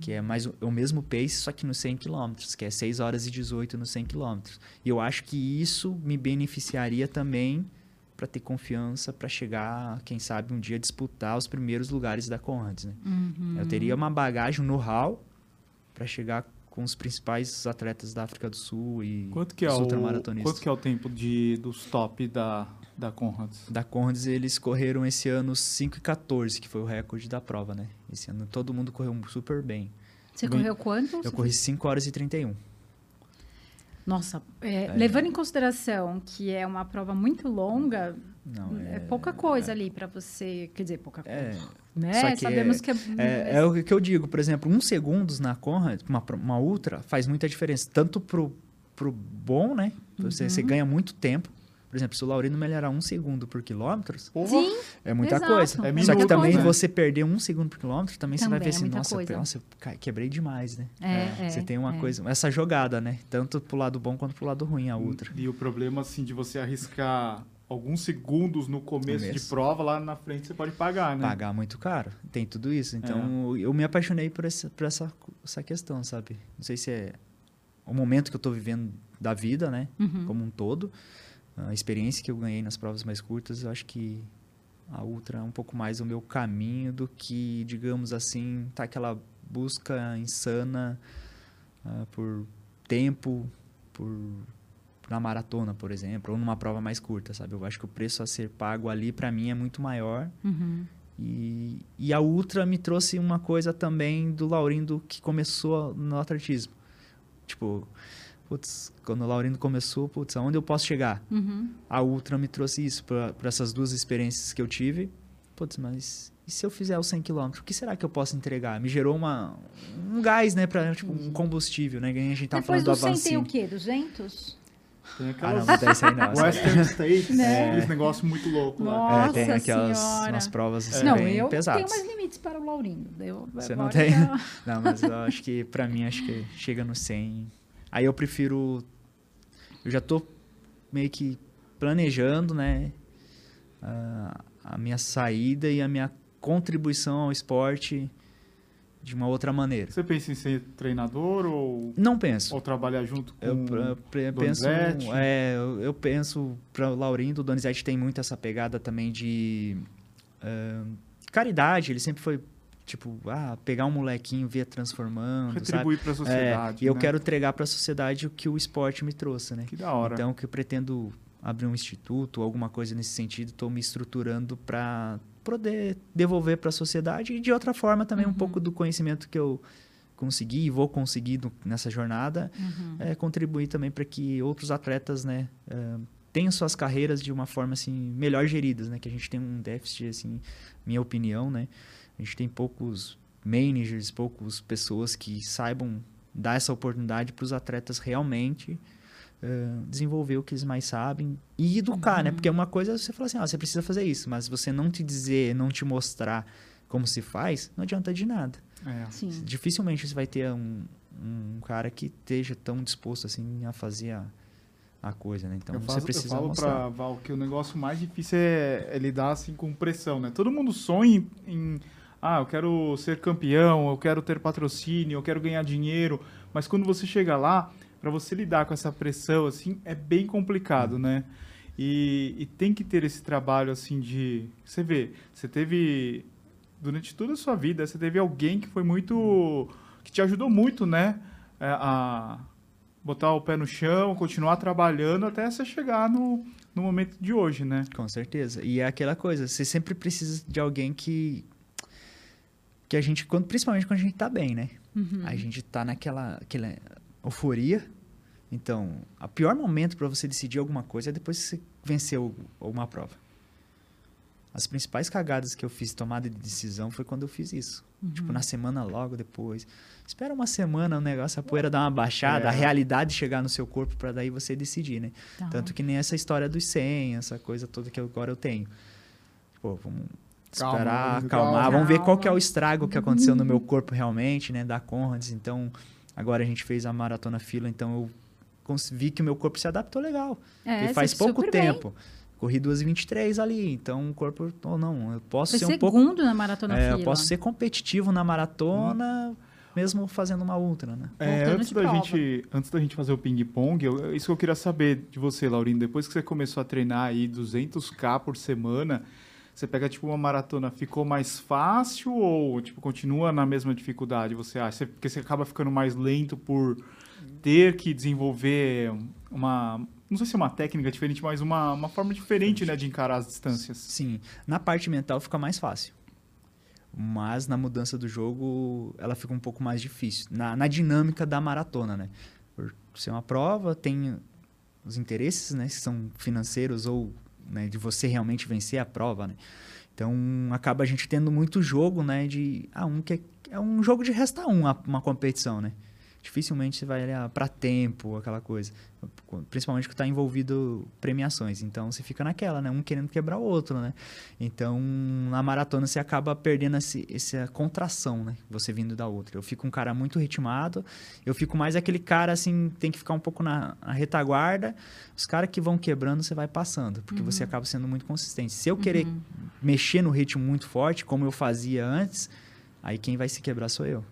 Que é mais o mesmo pace, só que nos 100 km, que é 6 horas e 18 nos 100 km. E eu acho que isso me beneficiaria também para ter confiança, para chegar, quem sabe, um dia disputar os primeiros lugares da Comrades, né? Eu teria uma bagagem, um know-how, para chegar com os principais atletas da África do Sul e os ultramaratonistas. Quanto que é o tempo dos top da Comrades? Da Comrades, eles correram esse ano 5,14, que foi o recorde da prova, né? Esse ano todo mundo correu super bem. Você correu quanto? Eu corri 5 horas e 31. Nossa, levando em consideração que é uma prova muito longa, é pouca coisa ali para você... Quer dizer, pouca coisa... Né? Que sabemos que é o que eu digo, por exemplo, 1 segundo na Comrades, uma ultra, faz muita diferença, tanto pro bom, né? Você ganha muito tempo, Por exemplo, se o Laurindo melhorar 1 segundo por quilômetro, sim, é muita coisa. É só que também você perder 1 segundo por quilômetro, também você vai ver assim, nossa, eu quebrei demais, né? Você tem uma coisa, essa jogada, né? Tanto pro lado bom quanto pro lado ruim, a outra. E o problema, assim, de você arriscar alguns segundos no começo de prova, lá na frente você pode pagar, né? Pagar muito caro, tem tudo isso. Então, eu me apaixonei por essa questão, sabe? Não sei se é o momento que eu tô vivendo da vida, né? Uhum. Como um todo. A experiência que eu ganhei nas provas mais curtas, eu acho que a ultra é um pouco mais o meu caminho do que, digamos assim, tá aquela busca insana por tempo, na maratona, por exemplo, ou numa prova mais curta, sabe? Eu acho que o preço a ser pago ali, para mim, é muito maior. Uhum. E a ultra me trouxe uma coisa também do Laurindo que começou no atletismo. Tipo, putz, quando o Laurindo começou, putz, aonde eu posso chegar? Uhum. A ultra me trouxe isso, para essas duas experiências que eu tive. Putz, mas e se eu fizer os 100 km, o que será que eu posso entregar? Me gerou um gás, né? Tipo, um combustível, né? A gente tava falando do Avancini. Depois do 100 tem o quê? 200? Tem aquelas... Ah, não tem isso aí, não. Western States, né? Esse negócio muito louco lá. Nossa, tem aquelas umas provas bem pesadas. Eu tenho mais limites para o Laurindo. Você não tem? Já... Não, mas eu acho que, para mim, acho que chega no 100. Aí eu prefiro... Eu já tô meio que planejando, né? A minha saída e a minha contribuição ao esporte de uma outra maneira. Você pensa em ser treinador ou... Não penso. Ou trabalhar junto com o Donizete? Eu penso para o Laurindo. O Donizete tem muito essa pegada também de caridade. Ele sempre foi, tipo, pegar um molequinho, ver transformando, retribuir para a sociedade. E eu quero entregar para a sociedade o que o esporte me trouxe, né? Que da hora. Então, que eu pretendo abrir um instituto, alguma coisa nesse sentido. Estou me estruturando para... poder devolver para a sociedade e de outra forma também um pouco do conhecimento que eu consegui e vou conseguir nessa jornada, contribuir também para que outros atletas, né, tenham suas carreiras de uma forma assim melhor geridas, né, que a gente tem um déficit, assim, minha opinião, né, a gente tem poucos managers, poucas pessoas que saibam dar essa oportunidade para os atletas realmente desenvolver o que eles mais sabem e educar, né? Porque uma coisa você fala assim, você precisa fazer isso, mas você não te dizer, não te mostrar como se faz, não adianta de nada. Dificilmente você vai ter um cara que esteja tão disposto assim a fazer a coisa, né? Então você precisa mostrar. Eu falo pra Val que o negócio mais difícil é lidar assim com pressão, né? Todo mundo sonha em eu quero ser campeão, eu quero ter patrocínio, eu quero ganhar dinheiro, mas quando você chega lá, para você lidar com essa pressão, assim, é bem complicado, né? E tem que ter esse trabalho, assim, de... Você vê, você teve... Durante toda a sua vida, você teve alguém que foi muito... Que te ajudou muito, né? A botar o pé no chão, continuar trabalhando até você chegar no momento de hoje, né? Com certeza. E é aquela coisa, você sempre precisa de alguém que a gente... Principalmente quando a gente tá bem, né? Uhum. A gente tá naquela euforia. Então, o pior momento para você decidir alguma coisa é depois que você venceu alguma prova. As principais cagadas que eu fiz, tomada de decisão, foi quando eu fiz isso. Tipo, na semana logo depois. Espera uma semana o negócio, a poeira dar uma baixada, a realidade chegar no seu corpo para daí você decidir, né? Tá. Tanto que nem essa história dos 100, essa coisa toda que agora eu tenho. Pô, vamos... Esperar, acalmar, vamos ver qual que é o estrago que aconteceu no meu corpo realmente, né? Da Comrades. Então, agora a gente fez a Maratona Fila, então eu vi que o meu corpo se adaptou legal. E faz pouco tempo. Bem. Corri 2:23 ali, então o corpo... eu posso ser um pouco... segundo na Maratona Fila. Eu posso ser competitivo na maratona, mesmo fazendo uma ultra, né? Antes da gente fazer o ping-pong, isso que eu queria saber de você, Laurindo. Depois que você começou a treinar aí 200K por semana... Você pega, tipo, uma maratona, ficou mais fácil ou, tipo, continua na mesma dificuldade, você acha? Porque você acaba ficando mais lento por ter que desenvolver uma... Não sei se é uma técnica diferente, mas uma forma diferente, né, de encarar as distâncias. Sim. Na parte mental fica mais fácil. Mas na mudança do jogo, ela fica um pouco mais difícil. Na dinâmica da maratona, né? Por ser uma prova, tem os interesses, né, que são financeiros ou... Né, de você realmente vencer a prova, né? Então, acaba a gente tendo muito jogo, né? De um que é um jogo de resta uma competição, né? dificilmente você vai olhar para tempo, aquela coisa. Principalmente que está envolvido premiações. Então, você fica naquela, né? Um querendo quebrar o outro, né? Então, na maratona, você acaba perdendo essa contração, né? Você vindo da outra. Eu fico um cara muito ritmado. Eu fico mais aquele cara, assim, tem que ficar um pouco na retaguarda. Os caras que vão quebrando, você vai passando. Porque você acaba sendo muito consistente. Se eu querer mexer no ritmo muito forte, como eu fazia antes, aí quem vai se quebrar sou eu.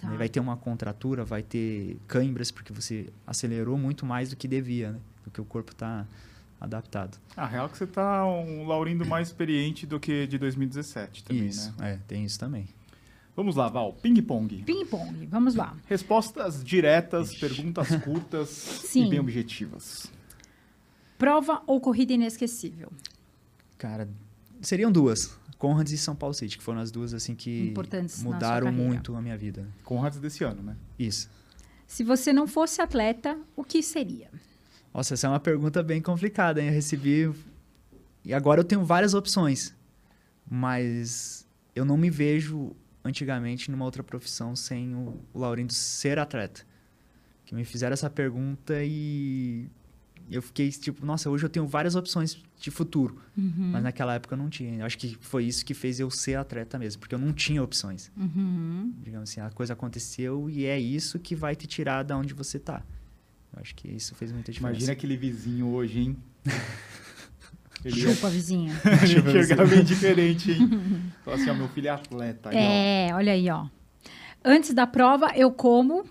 Tá. Vai ter uma contratura, vai ter câimbras, porque você acelerou muito mais do que devia, né? Porque o corpo está adaptado. A real é que você está um Laurindo mais experiente do que de 2017 também, isso, né? É, tem isso também. Vamos lá, Val. Ping-pong. Ping-pong, vamos lá. Respostas diretas, perguntas curtas e bem objetivas. Prova ou corrida inesquecível? Cara, seriam duas. Comrades e São Paulo City, que foram as duas assim que mudaram muito a minha vida. Comrades desse ano, né? Isso. Se você não fosse atleta, o que seria? Nossa, essa é uma pergunta bem complicada, hein? Eu recebi... E agora eu tenho várias opções, mas eu não me vejo antigamente numa outra profissão sem o Laurindo ser atleta. Que me fizeram essa pergunta e... eu fiquei tipo, nossa, hoje eu tenho várias opções de futuro. Mas naquela época eu não tinha. Eu acho que foi isso que fez eu ser atleta mesmo, porque eu não tinha opções. Digamos assim, a coisa aconteceu e é isso que vai te tirar da onde você tá. Eu acho que isso fez muita diferença. Imagina aquele vizinho hoje, hein? Chupa, vizinho. Ele enxergava bem diferente, hein? Fala assim, ó, meu filho é atleta. É, ó. Olha aí, ó. Antes da prova, eu como...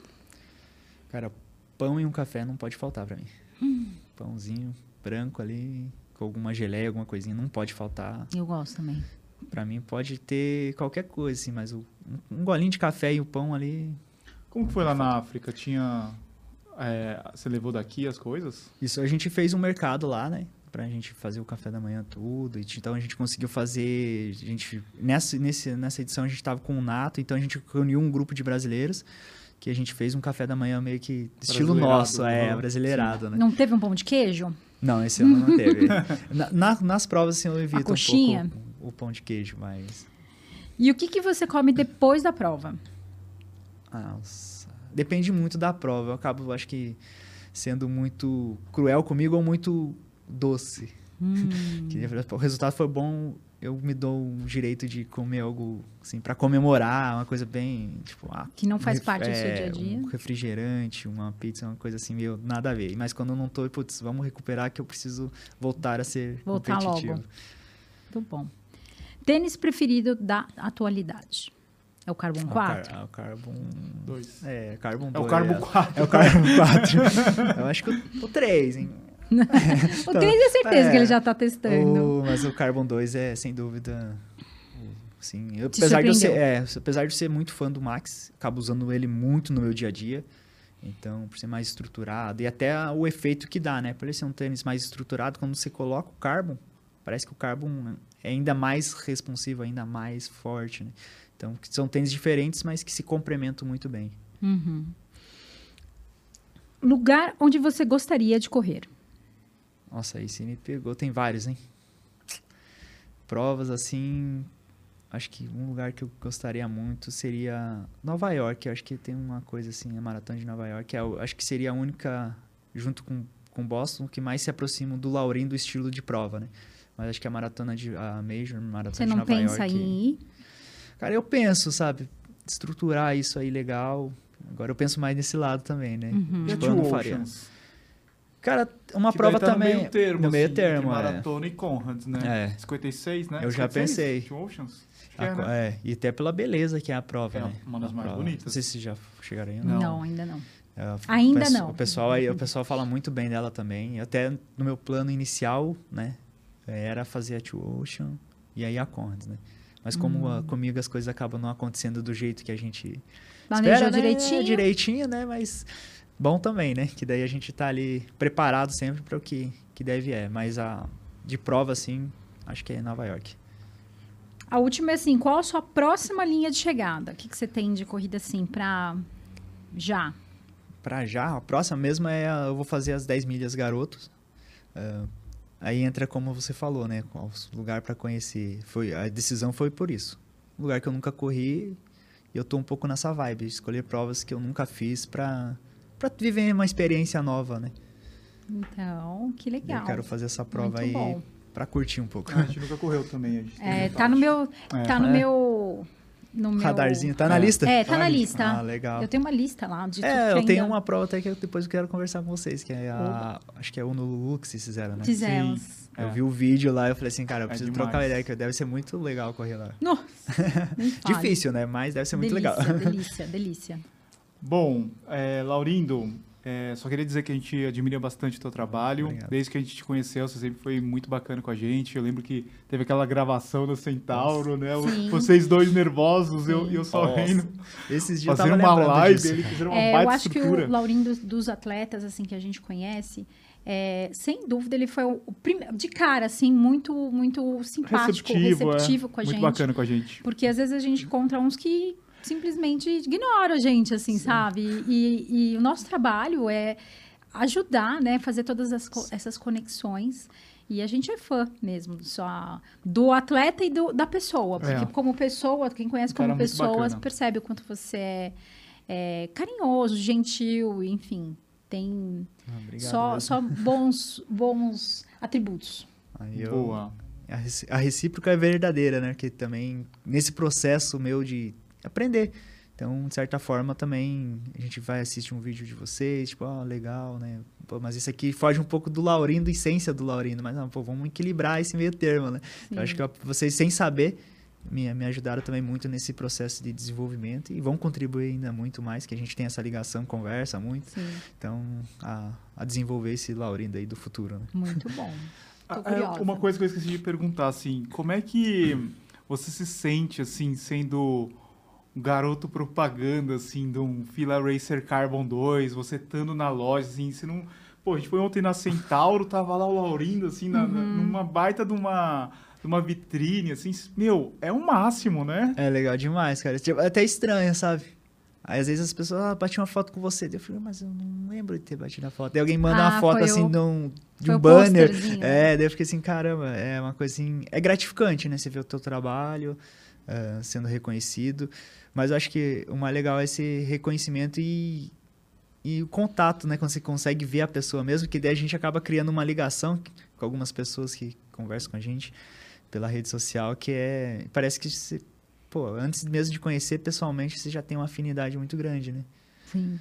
Cara, pão e um café não pode faltar pra mim. Pãozinho branco ali, com alguma geleia, alguma coisinha, não pode faltar. Eu gosto também. Pra mim pode ter qualquer coisa, assim, mas um golinho de café e o pão ali... Como que foi lá na África? Tinha... você levou daqui as coisas? Isso, a gente fez um mercado lá, né? Pra gente fazer o café da manhã tudo. Então a gente conseguiu fazer... A gente, nessa edição a gente tava com o Nato, então a gente reuniu um grupo de brasileiros... que a gente fez um café da manhã meio que estilo nosso, brasileirado, né? Não teve um pão de queijo? Não, esse ano não teve. Nas provas, assim, eu evito um pouco o pão de queijo, mas... E o que você come depois da prova? Nossa, depende muito da prova. Eu acabo, acho que, sendo muito cruel comigo ou muito doce. O resultado foi bom... Eu me dou o direito de comer algo, assim, para comemorar, uma coisa bem, tipo... que não faz parte do seu dia a dia. Um refrigerante, uma pizza, uma coisa assim, meio nada a ver. Mas quando eu não tô, putz, vamos recuperar que eu preciso voltar a ser competitivo. Logo. Muito bom. Tênis preferido da atualidade? É o Carbon 4? É o Carbon 2. É, Carbon 2. É o Carbon 4. É o Carbon 4. Eu acho que o 3, hein? O 3 é certeza que ele já está testando. Mas o Carbon 2 é, sem dúvida... Assim, apesar de eu ser muito fã do Max, acabo usando ele muito no meu dia a dia. Então, por ser mais estruturado. E até o efeito que dá, né? Por ele ser um tênis mais estruturado, quando você coloca o Carbon, parece que o Carbon é ainda mais responsivo, ainda mais forte, né? Então, são tênis diferentes, mas que se complementam muito bem. Lugar onde você gostaria de correr? Nossa, aí você me pegou. Tem vários, hein? Provas, assim... Acho que um lugar que eu gostaria muito seria Nova York. Eu acho que tem uma coisa assim, a Maratona de Nova York. Acho que seria a única, junto com Boston, que mais se aproxima do Laurindo do estilo de prova, né? Mas acho que a Major Maratona de Nova York... Você não pensa aí? Cara, eu penso, sabe? Estruturar isso aí legal. Agora eu penso mais nesse lado também, né? Tipo, eu não faria... Cara, uma prova tá também... No meio termo, Maratona e Comrades, né? 56, né? Eu 56, já pensei. Two Oceans. E até pela beleza que é a prova, né? Uma das mais bonitas. Não sei se já chegaram ainda. Não, ainda não. O pessoal fala muito bem dela também. Até no meu plano inicial, né? Era fazer a Two Oceans e aí a Comrades, né? Mas como comigo as coisas acabam não acontecendo do jeito que a gente... Planejou direitinho. Né? Direitinho, né? Mas... Bom também, né? Que daí a gente tá ali preparado sempre para o que deve é. Mas de prova, assim, acho que é Nova York. A última é assim, qual a sua próxima linha de chegada? O que você tem de corrida, assim, pra já? Pra já? A próxima mesmo é... Eu vou fazer as 10 milhas garotos. Aí entra como você falou, né? Qual lugar para conhecer. A decisão foi por isso. Um lugar que eu nunca corri... E eu tô um pouco nessa vibe, de escolher provas que eu nunca fiz pra viver uma experiência nova, né? Então, que legal. Eu quero fazer essa prova muito aí bom. Pra curtir um pouco. A gente nunca correu também. A gente tá no meu radarzinho, tá na lista? É, tá na lista. Ah, legal. Eu tenho uma lista lá. De eu tenho uma prova até que eu depois quero conversar com vocês, que é a... Acho que é o Nulu que vocês fizeram, né? Fizemos. Sim. Eu vi o vídeo lá e eu falei assim, cara, eu preciso trocar uma ideia, que deve ser muito legal correr lá. Nossa! Difícil, né? Mas deve ser muito legal. Delícia, delícia. Bom, Laurindo... só queria dizer que a gente admira bastante o teu trabalho. Obrigado. Desde que a gente te conheceu, você sempre foi muito bacana com a gente. Eu lembro que teve aquela gravação do Centauro, né? Sim. Vocês dois nervosos, eu só rindo. Esses dias eu tava lembrando disso. Eles fizeram uma baita estrutura. Eu acho que o Laurindo dos atletas assim, que a gente conhece, sem dúvida, ele foi o primeiro, de cara, assim, muito, muito simpático, receptivo com a gente. Muito bacana com a gente. Porque às vezes a gente encontra uns que... simplesmente ignora a gente, assim, sim, sabe? E o nosso trabalho é ajudar, né? Fazer todas essas conexões. E a gente é fã mesmo, só do atleta e da pessoa. Porque como pessoa, quem conhece como pessoa, percebe o quanto você é carinhoso, gentil, enfim. Tem só bons atributos. Boa. A recíproca é verdadeira, né? Que também, nesse processo meu de aprender. Então, de certa forma, também a gente vai assistir um vídeo de vocês, tipo, legal, né? Pô, mas isso aqui foge um pouco do Laurindo, essência do Laurindo, mas não, pô, vamos equilibrar esse meio termo, né? Então, acho que vocês, sem saber, me ajudaram também muito nesse processo de desenvolvimento e vão contribuir ainda muito mais, que a gente tem essa ligação, conversa muito. Sim. Então, a desenvolver esse Laurindo aí do futuro, né? Muito bom. Tô curiosa. Uma coisa que eu esqueci de perguntar, assim, como é que você se sente, assim, sendo... um garoto propaganda, assim, de um Fila Racer Carbon 2, você estando na loja, assim, você não... Pô, a gente foi ontem na Centauro, tava lá o Laurindo, assim, numa baita de uma vitrine, assim, meu, é o máximo, né? É legal demais, cara, é até estranho, sabe? Aí, às vezes, as pessoas, bati uma foto com você, eu falei, mas eu não lembro de ter batido a foto. Aí alguém manda uma foto, assim, de um banner. Daí eu fiquei assim, caramba, é uma coisa, assim, é gratificante, né? Você vê o teu trabalho... sendo reconhecido, mas eu acho que o mais legal é esse reconhecimento e o contato, né, quando você consegue ver a pessoa mesmo, que daí a gente acaba criando uma ligação com algumas pessoas que conversam com a gente pela rede social, que parece que você, antes mesmo de conhecer pessoalmente, você já tem uma afinidade muito grande, né? Sim,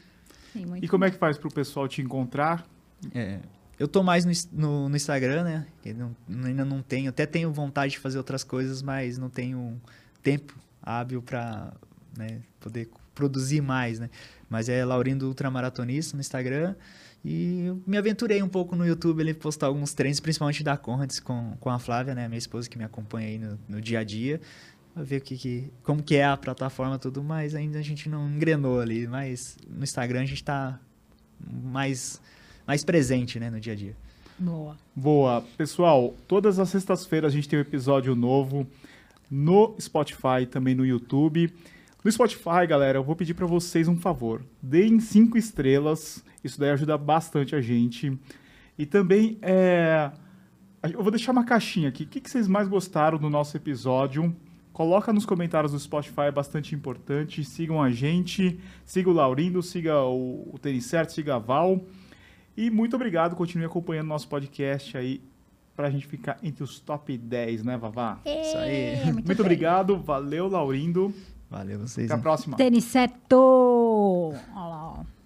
sim, muito. E como é que faz para o pessoal te encontrar? Eu tô mais no Instagram, né, ainda não tenho, até tenho vontade de fazer outras coisas, mas não tenho tempo hábil para, né, poder produzir mais, né? Mas é Laurindo Ultramaratonista no Instagram. E eu me aventurei um pouco no YouTube, ele postou alguns treinos, principalmente da Comrades com a Flávia, né, minha esposa, que me acompanha aí no dia a dia, para ver como que é a plataforma, tudo, mas ainda a gente não engrenou ali, mas no Instagram a gente tá mais presente, né, no dia a dia. Boa. Boa. Pessoal, todas as sextas-feiras a gente tem um episódio novo no Spotify, também no YouTube. No Spotify, galera, eu vou pedir para vocês um favor. Deem 5 estrelas, isso daí ajuda bastante a gente. E também, eu vou deixar uma caixinha aqui. O que vocês mais gostaram do nosso episódio? Coloca nos comentários do Spotify, é bastante importante. Sigam a gente, siga o Laurindo, siga o Tênis Certo, siga a Val. E muito obrigado, continue acompanhando nosso podcast aí, pra gente ficar entre os top 10, né, Vavá? Isso aí. Muito obrigado, valeu, Laurindo. Valeu vocês. Até a próxima. Tênis Certo! Olha lá, ó.